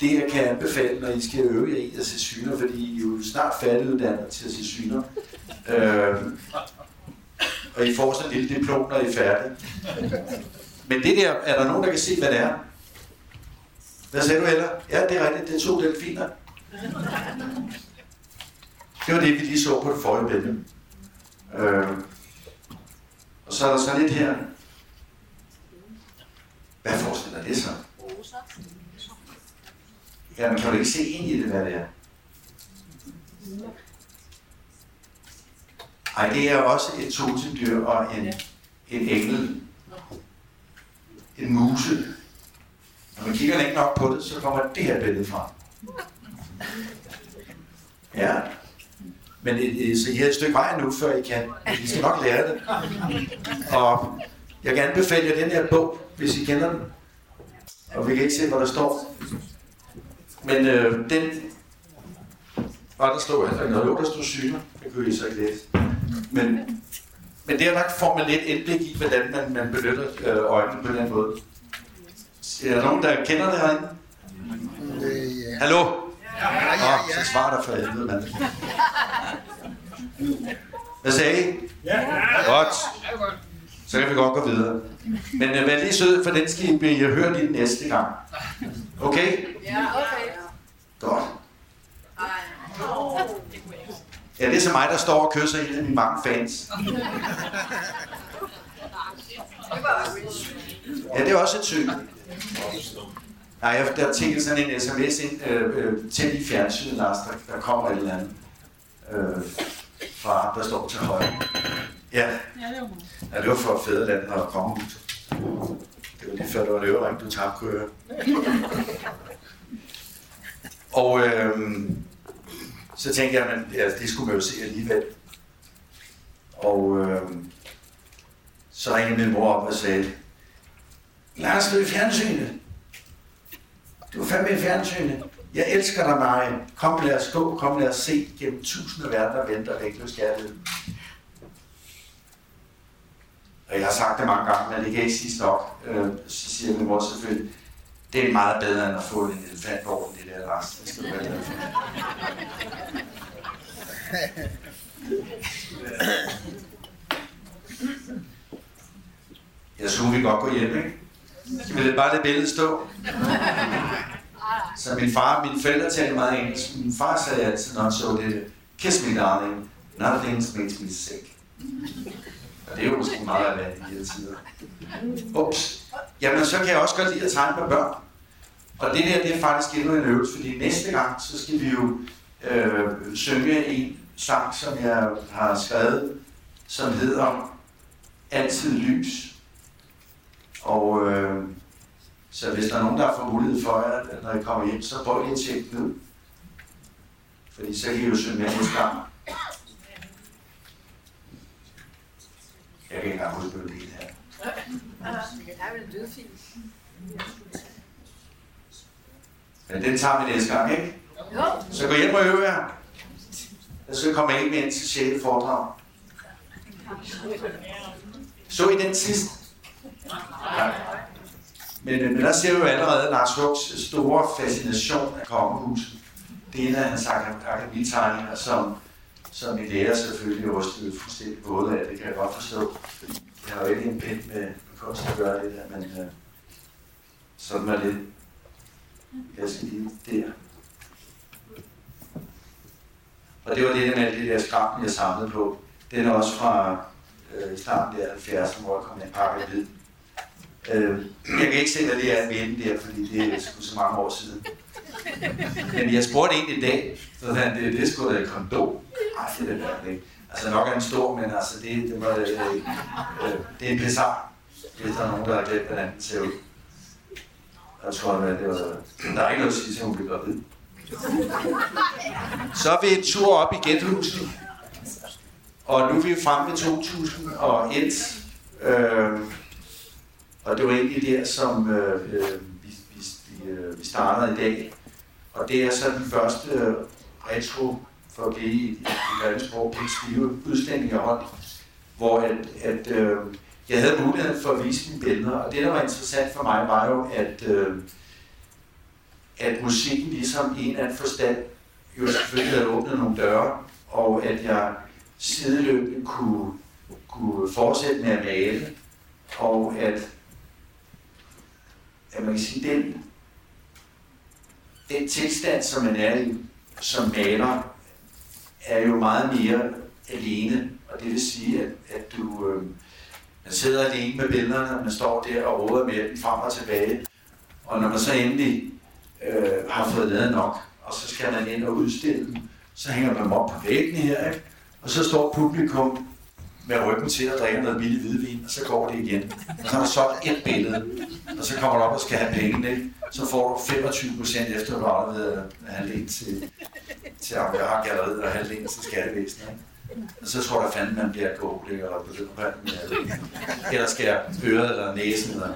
det jeg kan anbefale, når I skal øve jer i at se syner, fordi I er jo snart færdiguddannet til at se syner. Og I får sådan en lille diplom, når I er færdige. Men det der, er der nogen, der kan se, hvad det er? Hvad sagde du, Heller? Ja, det er rigtigt, det er 2 delfiner. Det var det, vi lige så på det forrige billede. Og så er der sådan lidt her. Hvad forestiller det så? Ja, men kan du ikke se ind i det, hvad det er? Ej, det er også et totemdyr og en engel. En muse. Når man kigger ikke nok på det, så kommer det her billede frem. Ja. Men så I har et stykke vej nu, før I kan. I skal nok lære det. Og jeg kan anbefale jer den her bog, hvis I kender den. Og vi kan ikke se, hvor der står. Men den... Og der stod noget, der stod syner. Det kunne I så ikke læse. Men det er nok, får man lidt indblik i, hvordan man benytter øjnene på den måde. Er der nogen, der kender det herinde? Ja. Hallo? Ja. Så svarer der for helvede, mand. Hvad sagde I? Ja. Godt. Så kan vi godt gå videre. Men vær lige sød, for den skal I blive hørt i den næste gang. Okay? Ja, okay. Godt. Ja, det er så mig, der står og kysser en af mine mange fans. Ja, det er også et syg. Nej, der tænker sådan en sms ind til i fjernsynet, Lars, der kommer et eller andet fra ham, der står til højre. Ja, det var for fædrelandet og kongehuset. Det var lige før, der var en øvering, du tabte kører. Og så tænkte jeg, at det skulle man jo se alligevel. Og så ringede min mor op og sagde, Lars, du er i fjernsynet. Du er fandme i fjernsynet. Jeg elsker dig, Marian. Kom, lad os gå. Kom, lad os se gennem tusinder verdener venter vægtløs kærlighed. Og jeg har sagt det mange gange, men det kan ikke siges nok. Så siger min mor selvfølgelig, det er meget bedre end at få en elefant over det der, Lars. Det skal du være glad for. Jeg synes, vi godt går hjem, ikke? Skal vi lade bare det billede stå? Så mine forældre talte meget engelsk. Min far sagde altid, når han så det, kiss me darling, nothing makes me sick. Og det er jo måske meget af i de her tider. Ups. Jamen, så kan jeg også godt lide at tegne med børn. Og det der, det er faktisk endnu en øvelse, fordi næste gang, så skal vi jo synge en sang, som jeg har skrevet, som hedder Altid Lys. Og så hvis der er nogen, der får mulighed for jer, når I kommer hjem, så prøv lige at tjekke den ud. Fordi så kan I jo synge med næste gang. Jeg kan ikke huske det hele her. Men den tager vi næste gang, ikke? Jo. Så gå hjem og øve jer. Og så kommer jeg ikke med ind til 6. foredrag. Så I den sidste? Ja. Men der ser vi jo allerede Lars Hugs store fascination af kongehuset. Det er en af hans akademitegninger, som min lærer selvfølgelig også blev fuldstændig både af. Det kan jeg godt forstå. Jeg har jo ikke en pind med kunst at gøre det der, men sådan var det. Jeg skal lige der. Og det var det med det der skram, jeg samlede på. Den er også fra starten der 70'erne, hvor jeg kom med en pakke hvid. Jeg kan ikke se, hvad det er med hende der, fordi det er sgu så mange år siden. Men jeg spurgte en i dag, sådan, det er sgu da et kondom. Ej, det er det ikke. Altså nok er en stor, men altså det var det er en bizarre, hvis der er nogen, der har glemt, hvordan den ser ud. Jeg tror, at det var der er ikke noget at sige, at hun bliver gravid. Så er vi en tur op i Gæthuset. Og nu er vi fremme ved 2001. Og det var egentlig der, som vi startede i dag. Og det er så den første retro for at blive i Christiansborg udstilling af hånd, hvor at jeg havde muligheden for at vise mine billeder. Og det, der var interessant for mig, var jo, at musikken ligesom i en anden forstand jo selvfølgelig havde åbnet nogle døre, og at jeg sideløbende kunne fortsætte med at male, og at man kan sige, den tilstand, som man er i som maler, er jo meget mere alene, og det vil sige, at du man sidder alene med billederne, man står der og roder med dem frem og tilbage, og når man så endelig har fået lavet nok, og så skal man ind og udstille dem, så hænger man dem op på væggene her, ikke? Og så står publikum med ryggen til at drikke noget billig hvidvin, og så går det igen. Og så har du solgt et billede, og så kommer du op og skal have pengene, ikke? Så får du 25% efter, du har været halvdelen til at gøre galleriet, og halvdelen til skattevæsenet, ikke? Og så tror der fandme, man bliver gåblækker, og eller skærer øret, eller næsen, eller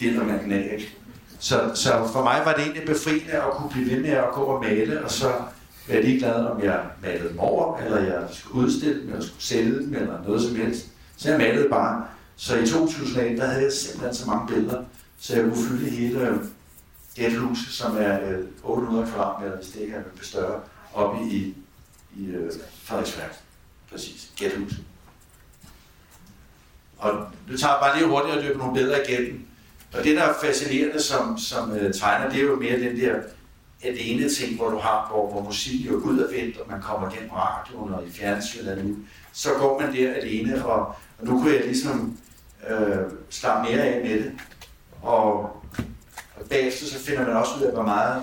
det, der man kan af, ikke? Så for mig var det egentlig befriende at kunne blive ved med at gå og male, og så Jeg er ligeglad, om jeg malede dem over, eller jeg skulle udstille dem, eller skulle sælge dem, eller noget som helst. Så jeg malede bare. Så i 2001, der havde jeg simpelthen så mange billeder, så jeg kunne fylde hele det hus, som er 800 kvadratmeter, hvis det ikke er større, oppe i Frederiksværk. Præcis. Gæthuset. Og nu tager jeg bare lige hurtigt og løber nogle billeder igennem. Og det, der er fascinerende som tegner, det er jo mere den der alene ting, hvor du har, hvor musik jo ud af vinter, man kommer igen på radioen og i fjernsynet eller nu, så går man der alene, og nu kunne jeg ligesom slappe mere af med det. Og bagefter så finder man også ud af, hvor meget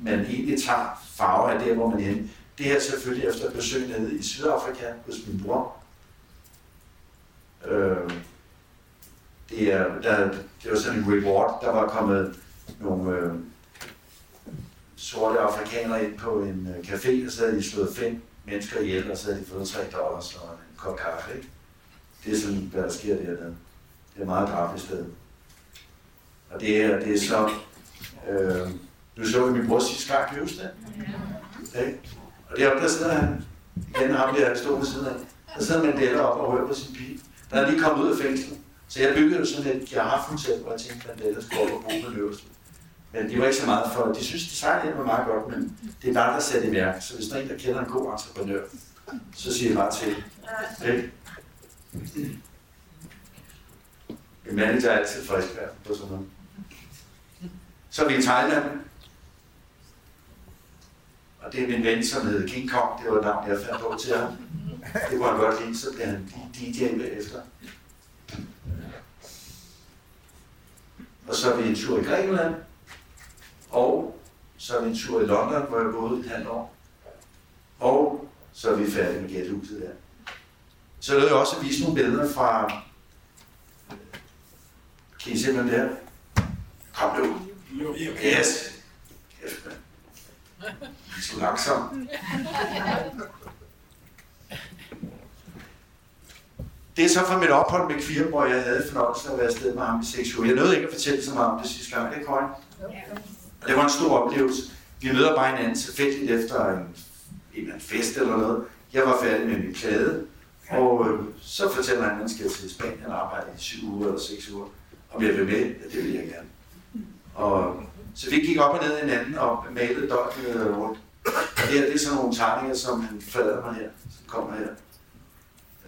man egentlig tager farver af der, hvor man er henne. Det her selvfølgelig efter et besøg nede i Sydafrika hos min bror. Det var sådan en reward, der var kommet nogle sorte afrikanere ind på en café, og så havde de slået 5 mennesker ihjel, og så havde de fået $3 og en kop kaffe. Ikke? Det er sådan, hvad der sker dernede. Det er meget drabigt sted. Og det her, det er så... Nu så vi min bror sidste gang, Giveste. Okay. Og deroppe, der sidder han. Igen ham der, han stod ved siden af. Der sidder Mandela op og rører på sin pige. Der er lige kommet ud af fængslet. Så jeg byggede jo sådan et Jægerspris, hvor jeg tænkte, at Mandela skulle op og bruge med løbet. Men det var ikke så meget for, de synes, designet var meget godt, men det er bare, der sætter i værk. Så hvis der er en, der kender en god entreprenør, så siger jeg bare til. Okay. En manager er altid frisk på sådan noget. Så er vi i Thailand. Og det er min ven, som hedder King Kong. Det var et navn, jeg fandt på til ham. Det kunne han godt lide, så blev han DJ bagefter. Og så er vi en tur i Grækenland. Og så er vi en tur i London, hvor jeg boede et halvt år. Og så er vi færdige med gæthuset der. Så lød jeg også at vise nogle billeder fra... Kan I se mig der? Kom nu. Yes. Det er sgu langsomt. Det er så fra mit ophold med Kvirm, hvor jeg havde fornøjelsen af at være afsted med ham i 6 uger. Jeg nåede ikke at fortælle så meget om det sidste gang, ikke Højen? Og det var en stor oplevelse. Vi møder bare hinanden tilfældigt efter en fest eller noget. Jeg var færdig med min plade, og så fortæller han, at han skal til Spanien og arbejde i 7 uger eller 6 uger. Om jeg vil med, ja, det vil jeg gerne. Og så vi gik op og ned i hinanden og malede døgnet rundt. Og det her, det er sådan nogle tegninger, som han forlader mig her, som kommer her.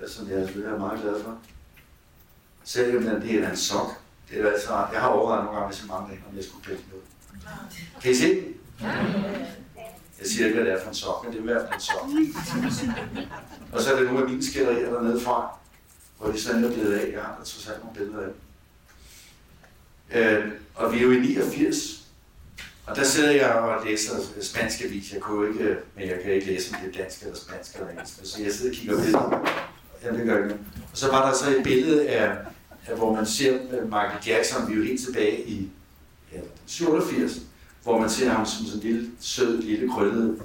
Som jeg selvfølgelig er meget glad for. Selvom det er en sok. Det er altså rart. Jeg har overvejet nogle gange så mange dage, om jeg skulle pille noget. Kan I se den? Jeg siger ikke, hvad det er for en sok, men det er i hvert fald en sok. Og så er det nogle af mine skælderier dernede fra, hvor de sådan er blevet af. Jeg har der trods alt nogle billeder af. Og vi er jo i 89, og der sidder jeg og læser spansk avis. Jeg kan ikke læse, om det er dansk eller spansk eller engelsk, så jeg sidder og kigger billeder. Og så var der så et billede af hvor man ser Michael Jackson, vi er jo helt tilbage i 87, hvor man ser ham som sådan en lille, sød, lille, krøllet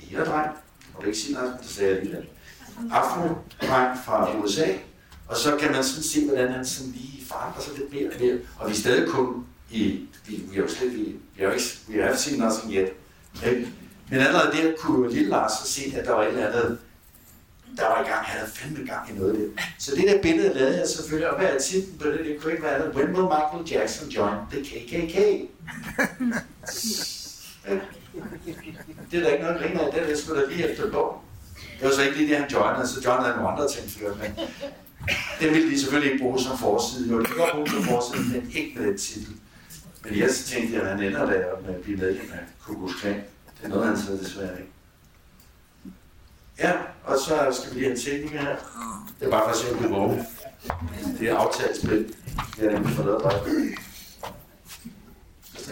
lillerdreng. Må du ikke sige noget, det sagde jeg alligevel. Afrodreng fra USA, og så kan man sådan se, hvordan han sådan lige forandrer sig lidt mere og mere, og vi er stadig kun i, vi har jo ikke set noget sådan yet. Okay? Men allerede der kunne lille Lars så se, at der var et eller andet, der var i gang, han havde fandme gang i noget af det. Så det der billede lavede jeg selvfølgelig, og hvad er titlen på det, det kunne ikke være andet, When will Michael Jackson join the KKK? Okay. Det er da ikke noget griner af, det skulle da lige efter bogen. Det var så ikke lige det, han joinede, så joinede han nogle andre ting før, men den ville de selvfølgelig ikke bruge som forside. Jo, de kunne godt bruge som forside, men ikke med den titel. Men jeg tænkte, at han ender da med at blive medlem af Kukusklan. Det er noget, han siger desværre ikke. Ja, og så skal vi lige have en tekniker her. Det er bare for at se, om vi vågne. Det er aftalt spil. Det er nemlig forladet bare. Det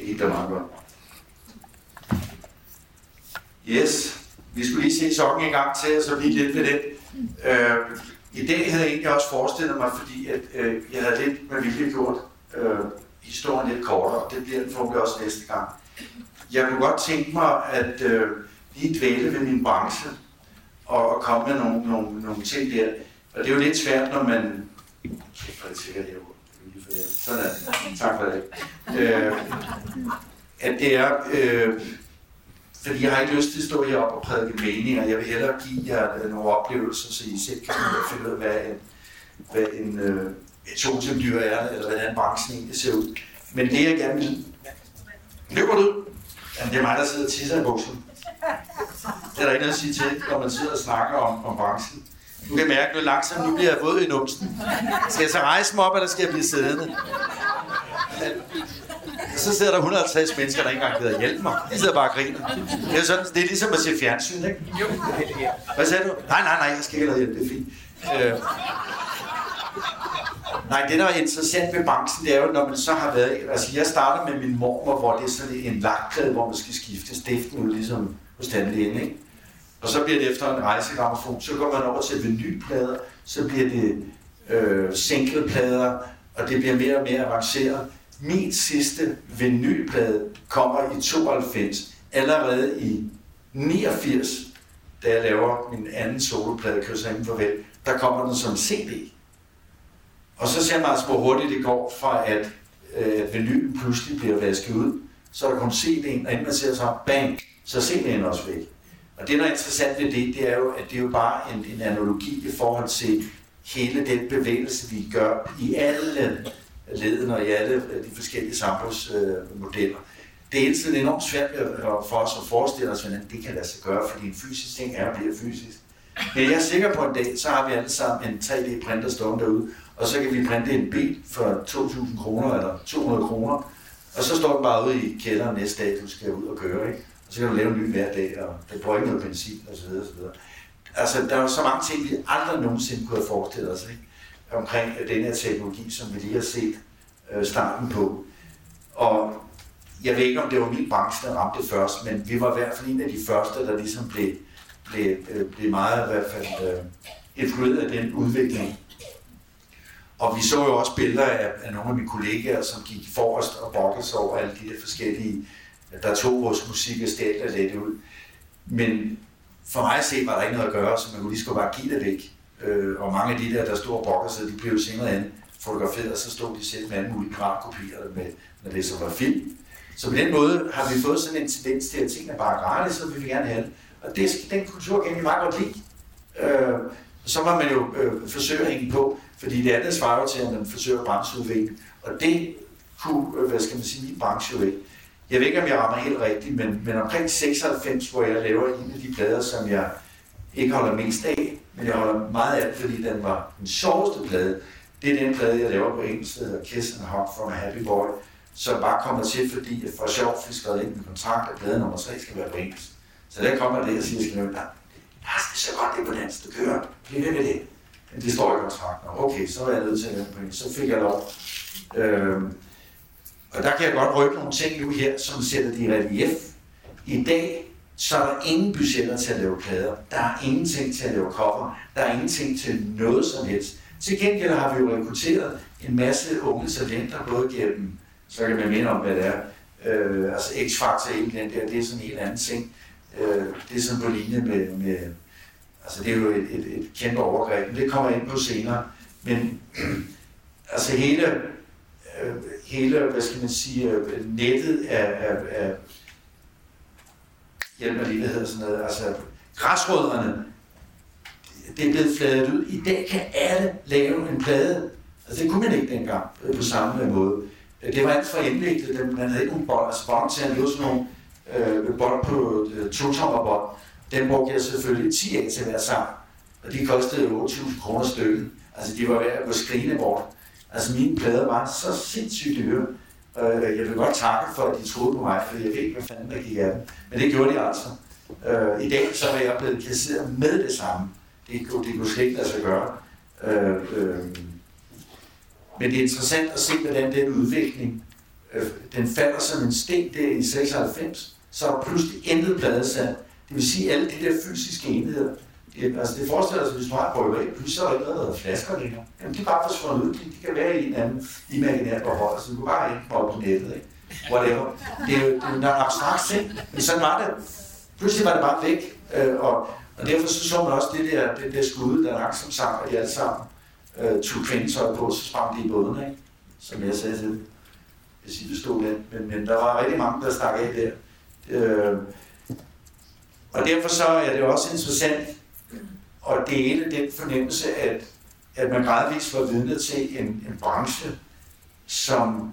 er helt da meget godt. Yes, vi skulle lige se sokken en gang til, og så lige lidt ved det. I dag havde jeg egentlig også forestillet mig, fordi at, jeg havde lidt med vilje gjort historien lidt kortere, og det bliver den forhåbentlig også næste gang. Jeg kunne godt tænke mig at lige dvæle ved min branche, og komme med nogle ting der. Og det er jo lidt svært, når man... Sådan er det. Tak for det. At det er... Fordi jeg har ikke lyst til at stå heroppe og prædike meninger. Jeg vil hellere give jer nogle oplevelser, så I selv kan finde ud af, hvad en atomdyr er, eller hvordan branchen egentlig ser ud. Men det, jeg gerne vil... Løber du? Jamen, det er mig, der sidder og tisser i bussen. Det er der ikke noget at sige til, når man sidder og snakker om branchen. Du kan mærke, at langsomt nu bliver jeg våd i numsen. Skal jeg så rejse mig op, eller skal jeg blive siddende? Så sidder der 150 mennesker, der ikke engang gider hjælpe mig. De sidder bare og griner. Det er, sådan, det er ligesom at se fjernsyn, ikke? Hvad sagde du? Nej, jeg skal ikke hjælpe, det er fint. Nej, det der er interessant ved branchen, det er jo, når man så har været... Altså, jeg starter med min mormor, hvor det er sådan en lagklæde, hvor man skal skifte stiften ud, ligesom hos tandlægen, ikke? Og så bliver det efter en rejsegrammofon, så går man over til vinylplader, så bliver det singleplader, og det bliver mere og mere avanceret. Min sidste vinylplade kommer i 92, allerede i 89, da jeg laver min anden soloplade, Kejseren farvel, der kommer den som CD. Og så ser man altså, hvor hurtigt det går fra, at vinylen pludselig bliver vasket ud, så der kommer CD'en, og inden man ser sig op, bang, så er CD'en også væk. Og det, der er interessant ved det er jo, at det er jo bare en analogi i forhold til hele den bevægelse, vi gør i alle leden og i alle de forskellige samfundsmodeller. Det er altid enormt svært for os at forestille os, hvordan det kan lade sig gøre, fordi en fysisk ting er mere fysisk. Men jeg er sikker på en dag, så har vi alle sammen en 3D-printer stående derude, og så kan vi printe en bil for 2.000 kroner eller 200 kroner, og så står den bare ude i kælderen næste dag, du skal ud og køre, ikke? Og så kan du lave en ny hver dag, og det bruger ikke noget benzin, osv. Altså, der er jo så mange ting, vi aldrig nogensinde kunne have forestillet os, ikke? Omkring den her teknologi, som vi lige har set starten på. Og jeg ved ikke, om det var min branche, der ramte først, men vi var i hvert fald en af de første, der ligesom blev meget i hvert fald influeret af den udvikling. Og vi så jo også billeder af nogle af mine kollegaer, som gik forrest og brokkede sig over alle de der forskellige, der tog vores musik og stjal lidt ud. Men for mig at se, var der ikke noget at gøre, så man kunne lige skulle bare give det væk. Og mange af de der store brokker, de blev jo senere an fotograferet, og så stod de selv med alle mulige gradkopier, når det så var film. Så på den måde har vi fået sådan en tendens til, at tingene er bare gratis, så vi vil gerne have det. Og den kultur kan vi meget godt lide. Så må man jo forsøge at hænge på, fordi det andet svarer jo til, at man forsøger brancheudvikling. Og det kunne, hvad skal man sige, min branche jo ikke. Jeg ved ikke, om jeg rammer helt rigtigt, men omkring 96, hvor jeg laver en af de plader, som jeg ikke holder mest af, men jeg holder meget af, fordi den var den sjoveste plade. Det er den plade, jeg laver på engelsk, der hedder Kiss and Hug from a Happy Boy, som bare kommer til, fordi jeg for sjov fik skrevet ind i min kontrakt, at plade nummer 3 skal være på engelsk. Så der kommer det, jeg siger, at jeg skal lave, det er så godt, det er på dansk, du kører, bliv ved med det. Men det står i kontrakten, okay, så var jeg nødt til at lave på engelsk, så fik jeg lov. Og der kan jeg godt røbe nogle ting nu her, som sætter de i relief. I dag, så er der ingen budgetter til at lave plader. Der er ingenting til at lave cover. Der er ingenting til noget som helst. Til gengæld har vi jo rekrutteret en masse unge talenter, både gennem, så kan man minde om, hvad det er. Altså X-Factor, det er sådan en helt anden ting. Det er sådan på linje med altså det er jo et kæmpe overgreb, men det kommer ind på senere. Men altså hele, hvad skal man sige, nettet af hjælper lige, hvad hedder sådan noget, altså græsrødderne, det er blevet fladet ud. I dag kan alle lave en plade. Altså det kunne man ikke dengang på samme måde. Det var alt for indviklet, man havde ikke nogen bold, altså bånd til at lave sådan nogle bold på 2-tommerbånd. Dem brugte jeg selvfølgelig 10 af til hver sammen, og de kostede 8.000 kroner stykket. Altså de var værd at gå skrine bort. Altså mine plader var så sindssygt dyre. Jeg vil godt takke for, at de troede på mig, for jeg ved ikke, hvad fanden der gik af dem. Men det gjorde de altså. I dag så er jeg blevet kasseret med det samme. Det kunne slet ikke lade sig gøre. Men det er interessant at se, hvordan den udvikling, den falder som en sten der i 96, så er pludselig intet pladesalg. Det vil sige, alle de der fysiske enheder, altså det forestiller sig, hvis du har et bryggeri, pludselig er der ikke noget flasker længere. Jamen de er bare forsvundet ud, de kan være i en anden imaginær forhold, så du kan bare ikke på nettet, ikke? Whatever. Det er jo en abstrakt ting, men sådan var det. Pludselig var det bare væk, og derfor så man også det der skude, der langsomt sammen, og de alle sammen tog kvindetøj på, så sprang de i båden, ikke? som jeg sagde til. Jeg siger, det stod den, men der var rigtig mange, der stak af der. Og derfor så er det også interessant at dele den fornemmelse, at man gradvist var vidne til en branche, som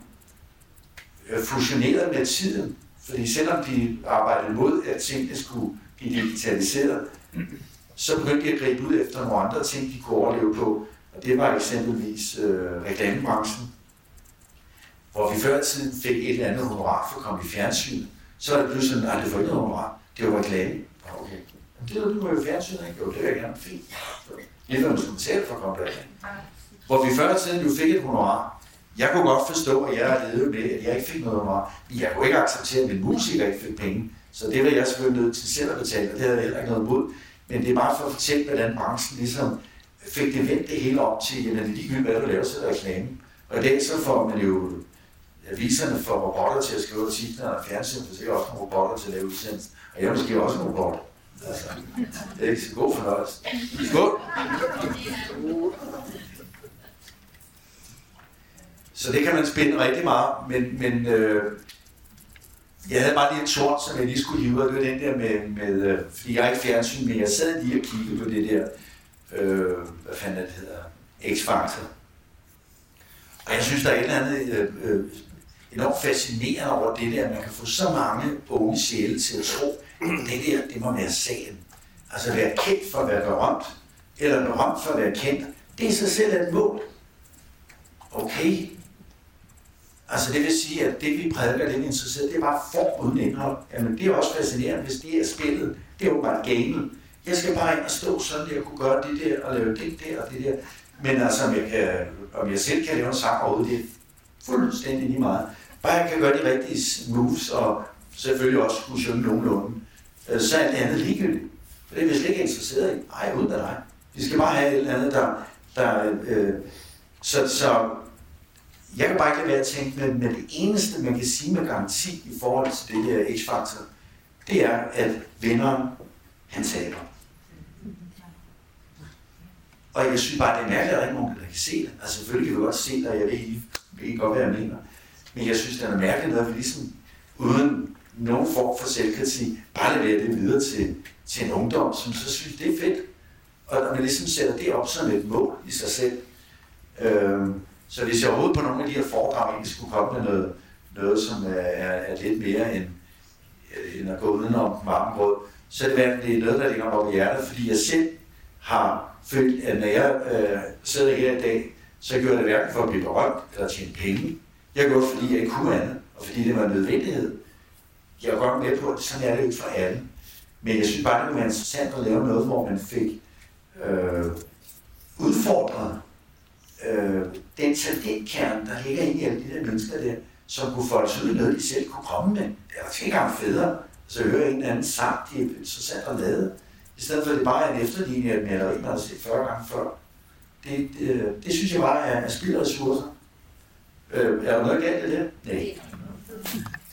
fusionerede med tiden. Fordi selvom de arbejdede mod, at tingene skulle blive digitaliseret, så begyndte de at gribe ud efter nogle andre ting, de kunne overleve på. Og det var eksempelvis reklamebranchen, hvor vi før i tiden fik et eller andet honorar for at komme i fjernsynet. Så var det pludselig sådan, at det var ikke noget honorar, det var reklame. Okay. Det var jo fjernsynet, ikke? Jo, det var ikke andet fint. Det var jo spontant for at komme derhen. Hvor vi før i tiden jo fik et honorar. Jeg kunne godt forstå, at jeg har levet med, at jeg ikke fik noget honorar. Men jeg kunne ikke acceptere, at min musiker ikke fik penge. Så det var jeg selvfølgelig nødt til selv at betale, og det havde jeg heller ikke noget mod. Men det er bare for at fortælle, hvordan branchen ligesom fik det vendt det hele op til, jamen det er ligegyldigt, hvad du laver, så er der reklame. Og i dag så får man jo aviserne for robotter til at skrive artikler, og fjernsynet får sikkert også nogle robotter til at lave udsendelsen. Og jeg er måske også en robot. Altså, det er ikke så god fornøjelse. Skål! Så det kan man spænde rigtig meget, men jeg havde bare lige en tort, som jeg lige skulle hive, og det var den der med fordi jeg er ikke fjernsyn, men jeg sad lige og kiggede på det der, hvad fanden det hedder, X-Factor. Og jeg synes, der er et eller andet enormt fascinerende over det der, at man kan få så mange unge sjæle til at tro, at det der, det må være sagen. Altså være kendt for at være berømt, eller berømt for at være kendt, det er i sig selv et mål. Okay. Altså det vil sige, at det vi prædiker, det vi er interesseret, det er bare form uden indhold. Jamen det er også fascinerende, hvis det er spillet. Det er jo bare gamet. Jeg skal bare ind og stå sådan der, og kunne gøre det der, og lave det der og det der. Men altså, om jeg selv kan lave en sang overhovedet, det er fuldstændig lige meget. Bare jeg kan gøre de rigtige moves, og selvfølgelig også kunne synge nogenlunde. Så er det andet ligegyldigt. For det er vi slet ikke interesseret i. Ej, uden af dig. Vi skal bare have et eller andet, der så jeg kan bare ikke lade være at tænke, men det eneste, man kan sige med garanti i forhold til det her X-faktor, det er, at vinderen, han taber. Og jeg synes bare, det er mærkeligt, at der ikke nogen, der kan se det. Altså selvfølgelig kan vi godt se det, og jeg ved ikke godt, hvad jeg mener. Men jeg synes, det er mærkeligt, at vi ligesom uden nogen form for selvkritik, bare leverer det videre til en ungdom, som så synes, det er fedt. Og man ligesom sætter det op som et mål i sig selv. Så hvis jeg overhovedet på nogle af de her foredrag egentlig skulle komme med noget som er lidt mere end at gå udenom varmegrød, så er det værd, at det er noget, der ligger mig op i hjertet, fordi jeg selv har følt, at når jeg sidder her i dag, så gjorde det hverken for at blive berømt eller tjene penge. Jeg gjorde det, fordi jeg ikke kunne andet, og fordi det var en nødvendighed. Jeg var godt med på, at sådan er det ikke for alle. Men jeg synes bare, det kunne være interessant at lave noget, hvor man fik udfordret den talentkerne, der ligger inde i alle de der mennesker der, som kunne folde sig ud i noget, de selv kunne komme med. Det er ikke engang federe, så hører en eller anden sang, de er interessant at lave. I stedet for, at det bare er en efterligning af et maleri, man har set 40 gange før. Det synes jeg bare er spild af ressourcer. Er der noget galt af det? Nej.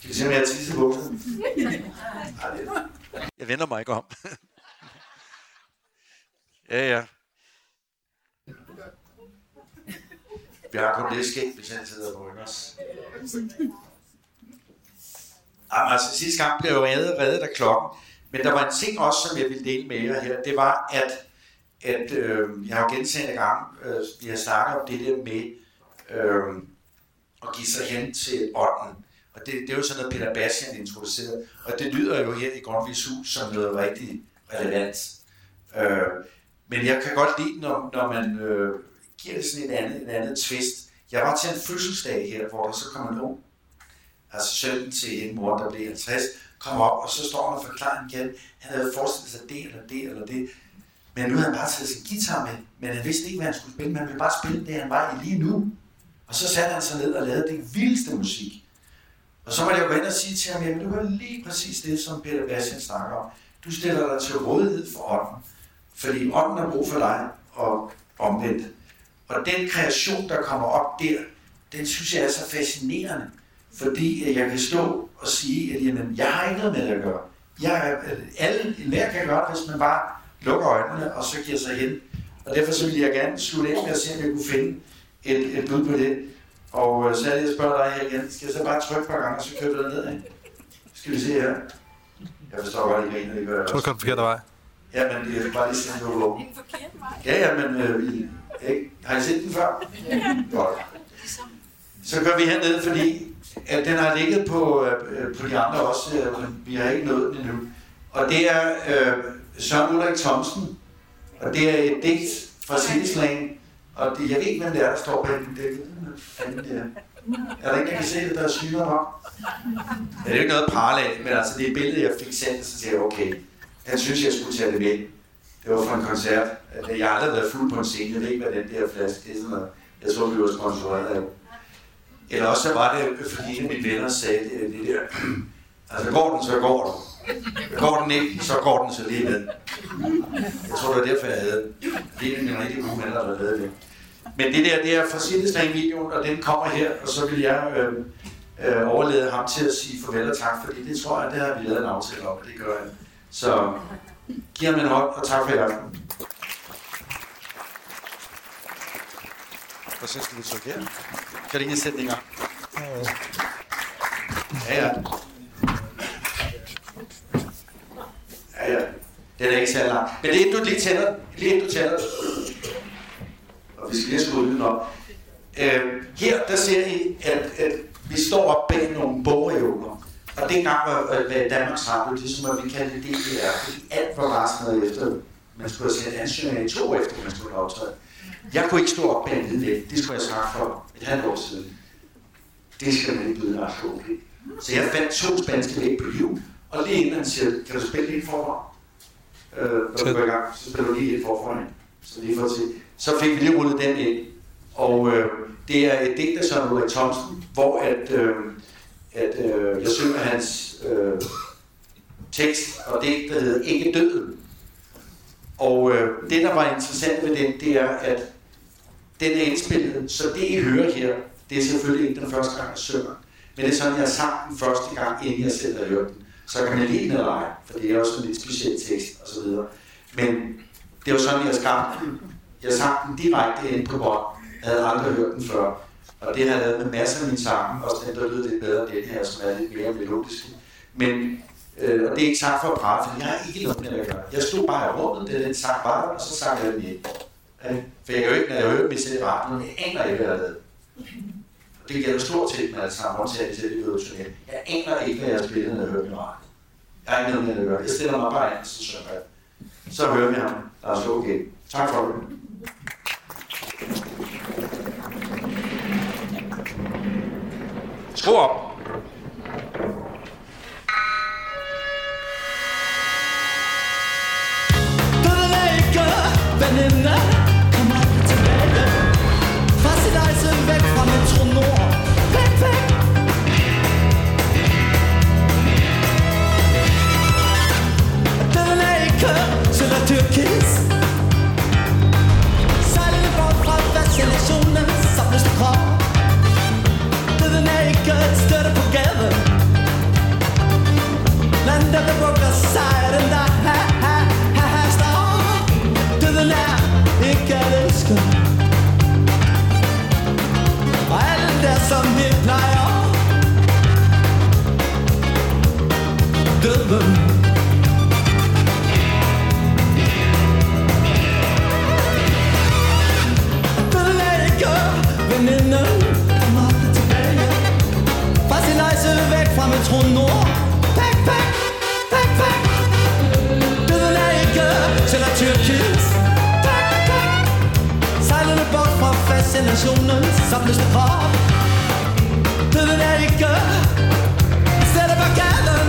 Skal vi se, om jeg har tisse på? Jeg vender mig ikke om. Ja. Vi har kun lidt skægt betændigheder på os. Altså sidste gang blev jeg jo reddet af klokken, men der var en ting også, som jeg ville dele med jer her. Det var, at jeg har gentagne gange, vi har snakket om det der med at give sig hen til ånden. Og det er jo sådan noget, Peter Bastian introducerede. Og det lyder jo her i Grundtvigs Hus som noget rigtig relevant. Men jeg kan godt lide, når man giver det sådan en anden twist. Jeg var til en fødselsdag her, hvor der så kom en ung, altså sønnen til en mor, der blev 50, kom op, og så står han og forklarer igen. Han havde forestillet sig det eller det. Men nu havde han bare taget sin guitar med, men han vidste ikke, hvad han skulle spille, men han ville bare spille det, han var i lige nu. Og så satte han sig ned og lavede den vildeste musik. Og så var jeg jo ind og sige til ham, jamen du hører lige præcis det, som Peter Bastian snakker om. Du stiller dig til rådighed for ånden, fordi ånden har brug for dig og omvendt. Og den kreation, der kommer op der, den synes jeg er så fascinerende, fordi jeg kan stå og sige, at jamen, jeg har ikke noget med det at gøre. Enhver kan gøre det, hvis man bare lukker øjnene og så giver sig hen. Og derfor så ville jeg gerne slutte ind med at se, om jeg kunne finde et bud på det. Og så jeg spørger dig her igen, skal jeg så bare trykke et par gange, og så kører du derned, ikke? Skal vi se her. Jeg forstår godt, at I mener, at I gør det. Tror du, kom forkerte vej? Ja, men det er bare lige siden, du lå. En forkerte vej? Ja, men har I set den før? Ja. Godt. Så kører vi herned, fordi at den har ligget på de andre også, men vi har ikke nået den endnu. Og det er Søren Ulrik Thomsen, og det er et digt fra Silslangen. Og jeg ved ikke, hvem det er, der står bag den dækket. Er der ikke, der kan se det, der er syner nok? Ja, det er jo ikke noget parallelt, men altså det er et billede, jeg fik sendt, så siger jeg, okay, han synes, jeg skulle tage det med. Det var fra en koncert. Jeg har aldrig været fuld på en scene, jeg ved ikke, hvad den der flaske, det er sådan noget, jeg så, vi var sponsoreret af. Eller også så var det, fordi en af mine venner sagde det der, altså går den, så går den. Går den ikke, så går den så lige ned. Jeg tror, det var derfor, jeg havde den. Det er min rigtig gode venner, der lavede det. Men det der, det er fra Sildeslag-videoen, og den kommer her, og så vil jeg overlede ham til at sige farvel og tak, fordi det tror jeg, det har vi lavet en aftale om, og det gør jeg. Så giv ham en hånd, og tak for i aften. Hvad synes du, du trykker her? Kan det ikke sætte det i gang? Ja. Ja. Den er ikke særlig lang. Men det er du lige tænder. Og vi skal lige skrue den op. Her, der ser I, at vi står op bag nogle bogreoler. Og det engang var Danmarks Radio, det som vi kaldte det DDR, fordi alt var rasende efter. Man skulle have sendt ansøgninger i 2 efter, man skulle have optrædet. Jeg kunne ikke stå op bag en hvidvæg. Det skulle jeg sagt for et halvt år siden. Det skal man ikke byde ret okay. Så jeg fandt 2 spanske væg på liv. Og lige inden han siger, kan du spille lidt forfra? Når du går i gang, så spiller du lige lidt forfra. Så fik vi lige rullet den ind. Og det er et digt af Søren Ulrik Thomsen, hvor jeg synger hans tekst og digt, der hedder Ikke døden. Og det, der var interessant ved den, det er, at den er indspillet. Så det, I hører her, det er selvfølgelig ikke den første gang, jeg synger. Men det er sådan, jeg sang den første gang, inden jeg selv har hørt den. Så kan man lide den eller ej, for det er også en lidt speciel tekst osv. Men det var sådan, jeg skabte den. Jeg sang den direkte ind på bånd. Jeg havde aldrig hørt den før. Og det har jeg lavet med masser af mine sange, også den, der lyder lidt bedre end den her, som er lidt mere melodisk. Men og det er ikke sagt for at prale, for jeg har ikke noget med at gøre. Jeg stod bare i rummet, det er den sang bare, og så sang jeg den ind. For jeg kan jo ikke, når jeg hører mig selv i radioen, jeg aner ikke, hvad jeg har lavet. Det gælder stort set med alt sammen, til at det bliver turneret. Jeg aner ikke, hvad jeg har spillet, når jeg hører min radio. Jeg har ikke noget med det at gøre. Jeg stiller mig bare ind, så søger jeg. Så hører vi ham. Lad os gå igen. Tak for det. Skru op. Du lækker, veninder, kommer tilbage. Fra sit ejsen væk fra Metro Nord. Væk, væk. Du lækker, til at tyrkis. Sejlende bort fra vaccinationen, samles til krop. Den er ikke et støtte på gaden. Landet der bruger sejren der. Ha, stop. Den er ikke elsket. Og alle der som vi plejer. Døden. Den er ikke veninden. Væk fra Metro Nord. Pæk, pæk, pæk, pæk. Døden er ikke til at tyrkis. Pæk, pæk. Sejlerne bort fra fascinationen, samløste krop. Døden er ikke i stedet på gaden.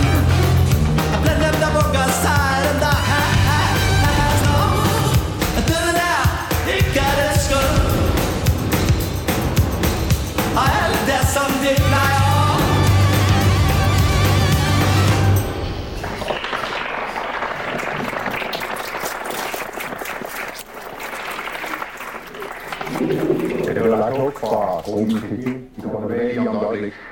Og blandt dem, der vugger sejlen, der er snor. Døden er ikke det skød. Og alt det, som de plejer. Det var lagt op fra Rumskik. Du kommer med i om et øjeblik.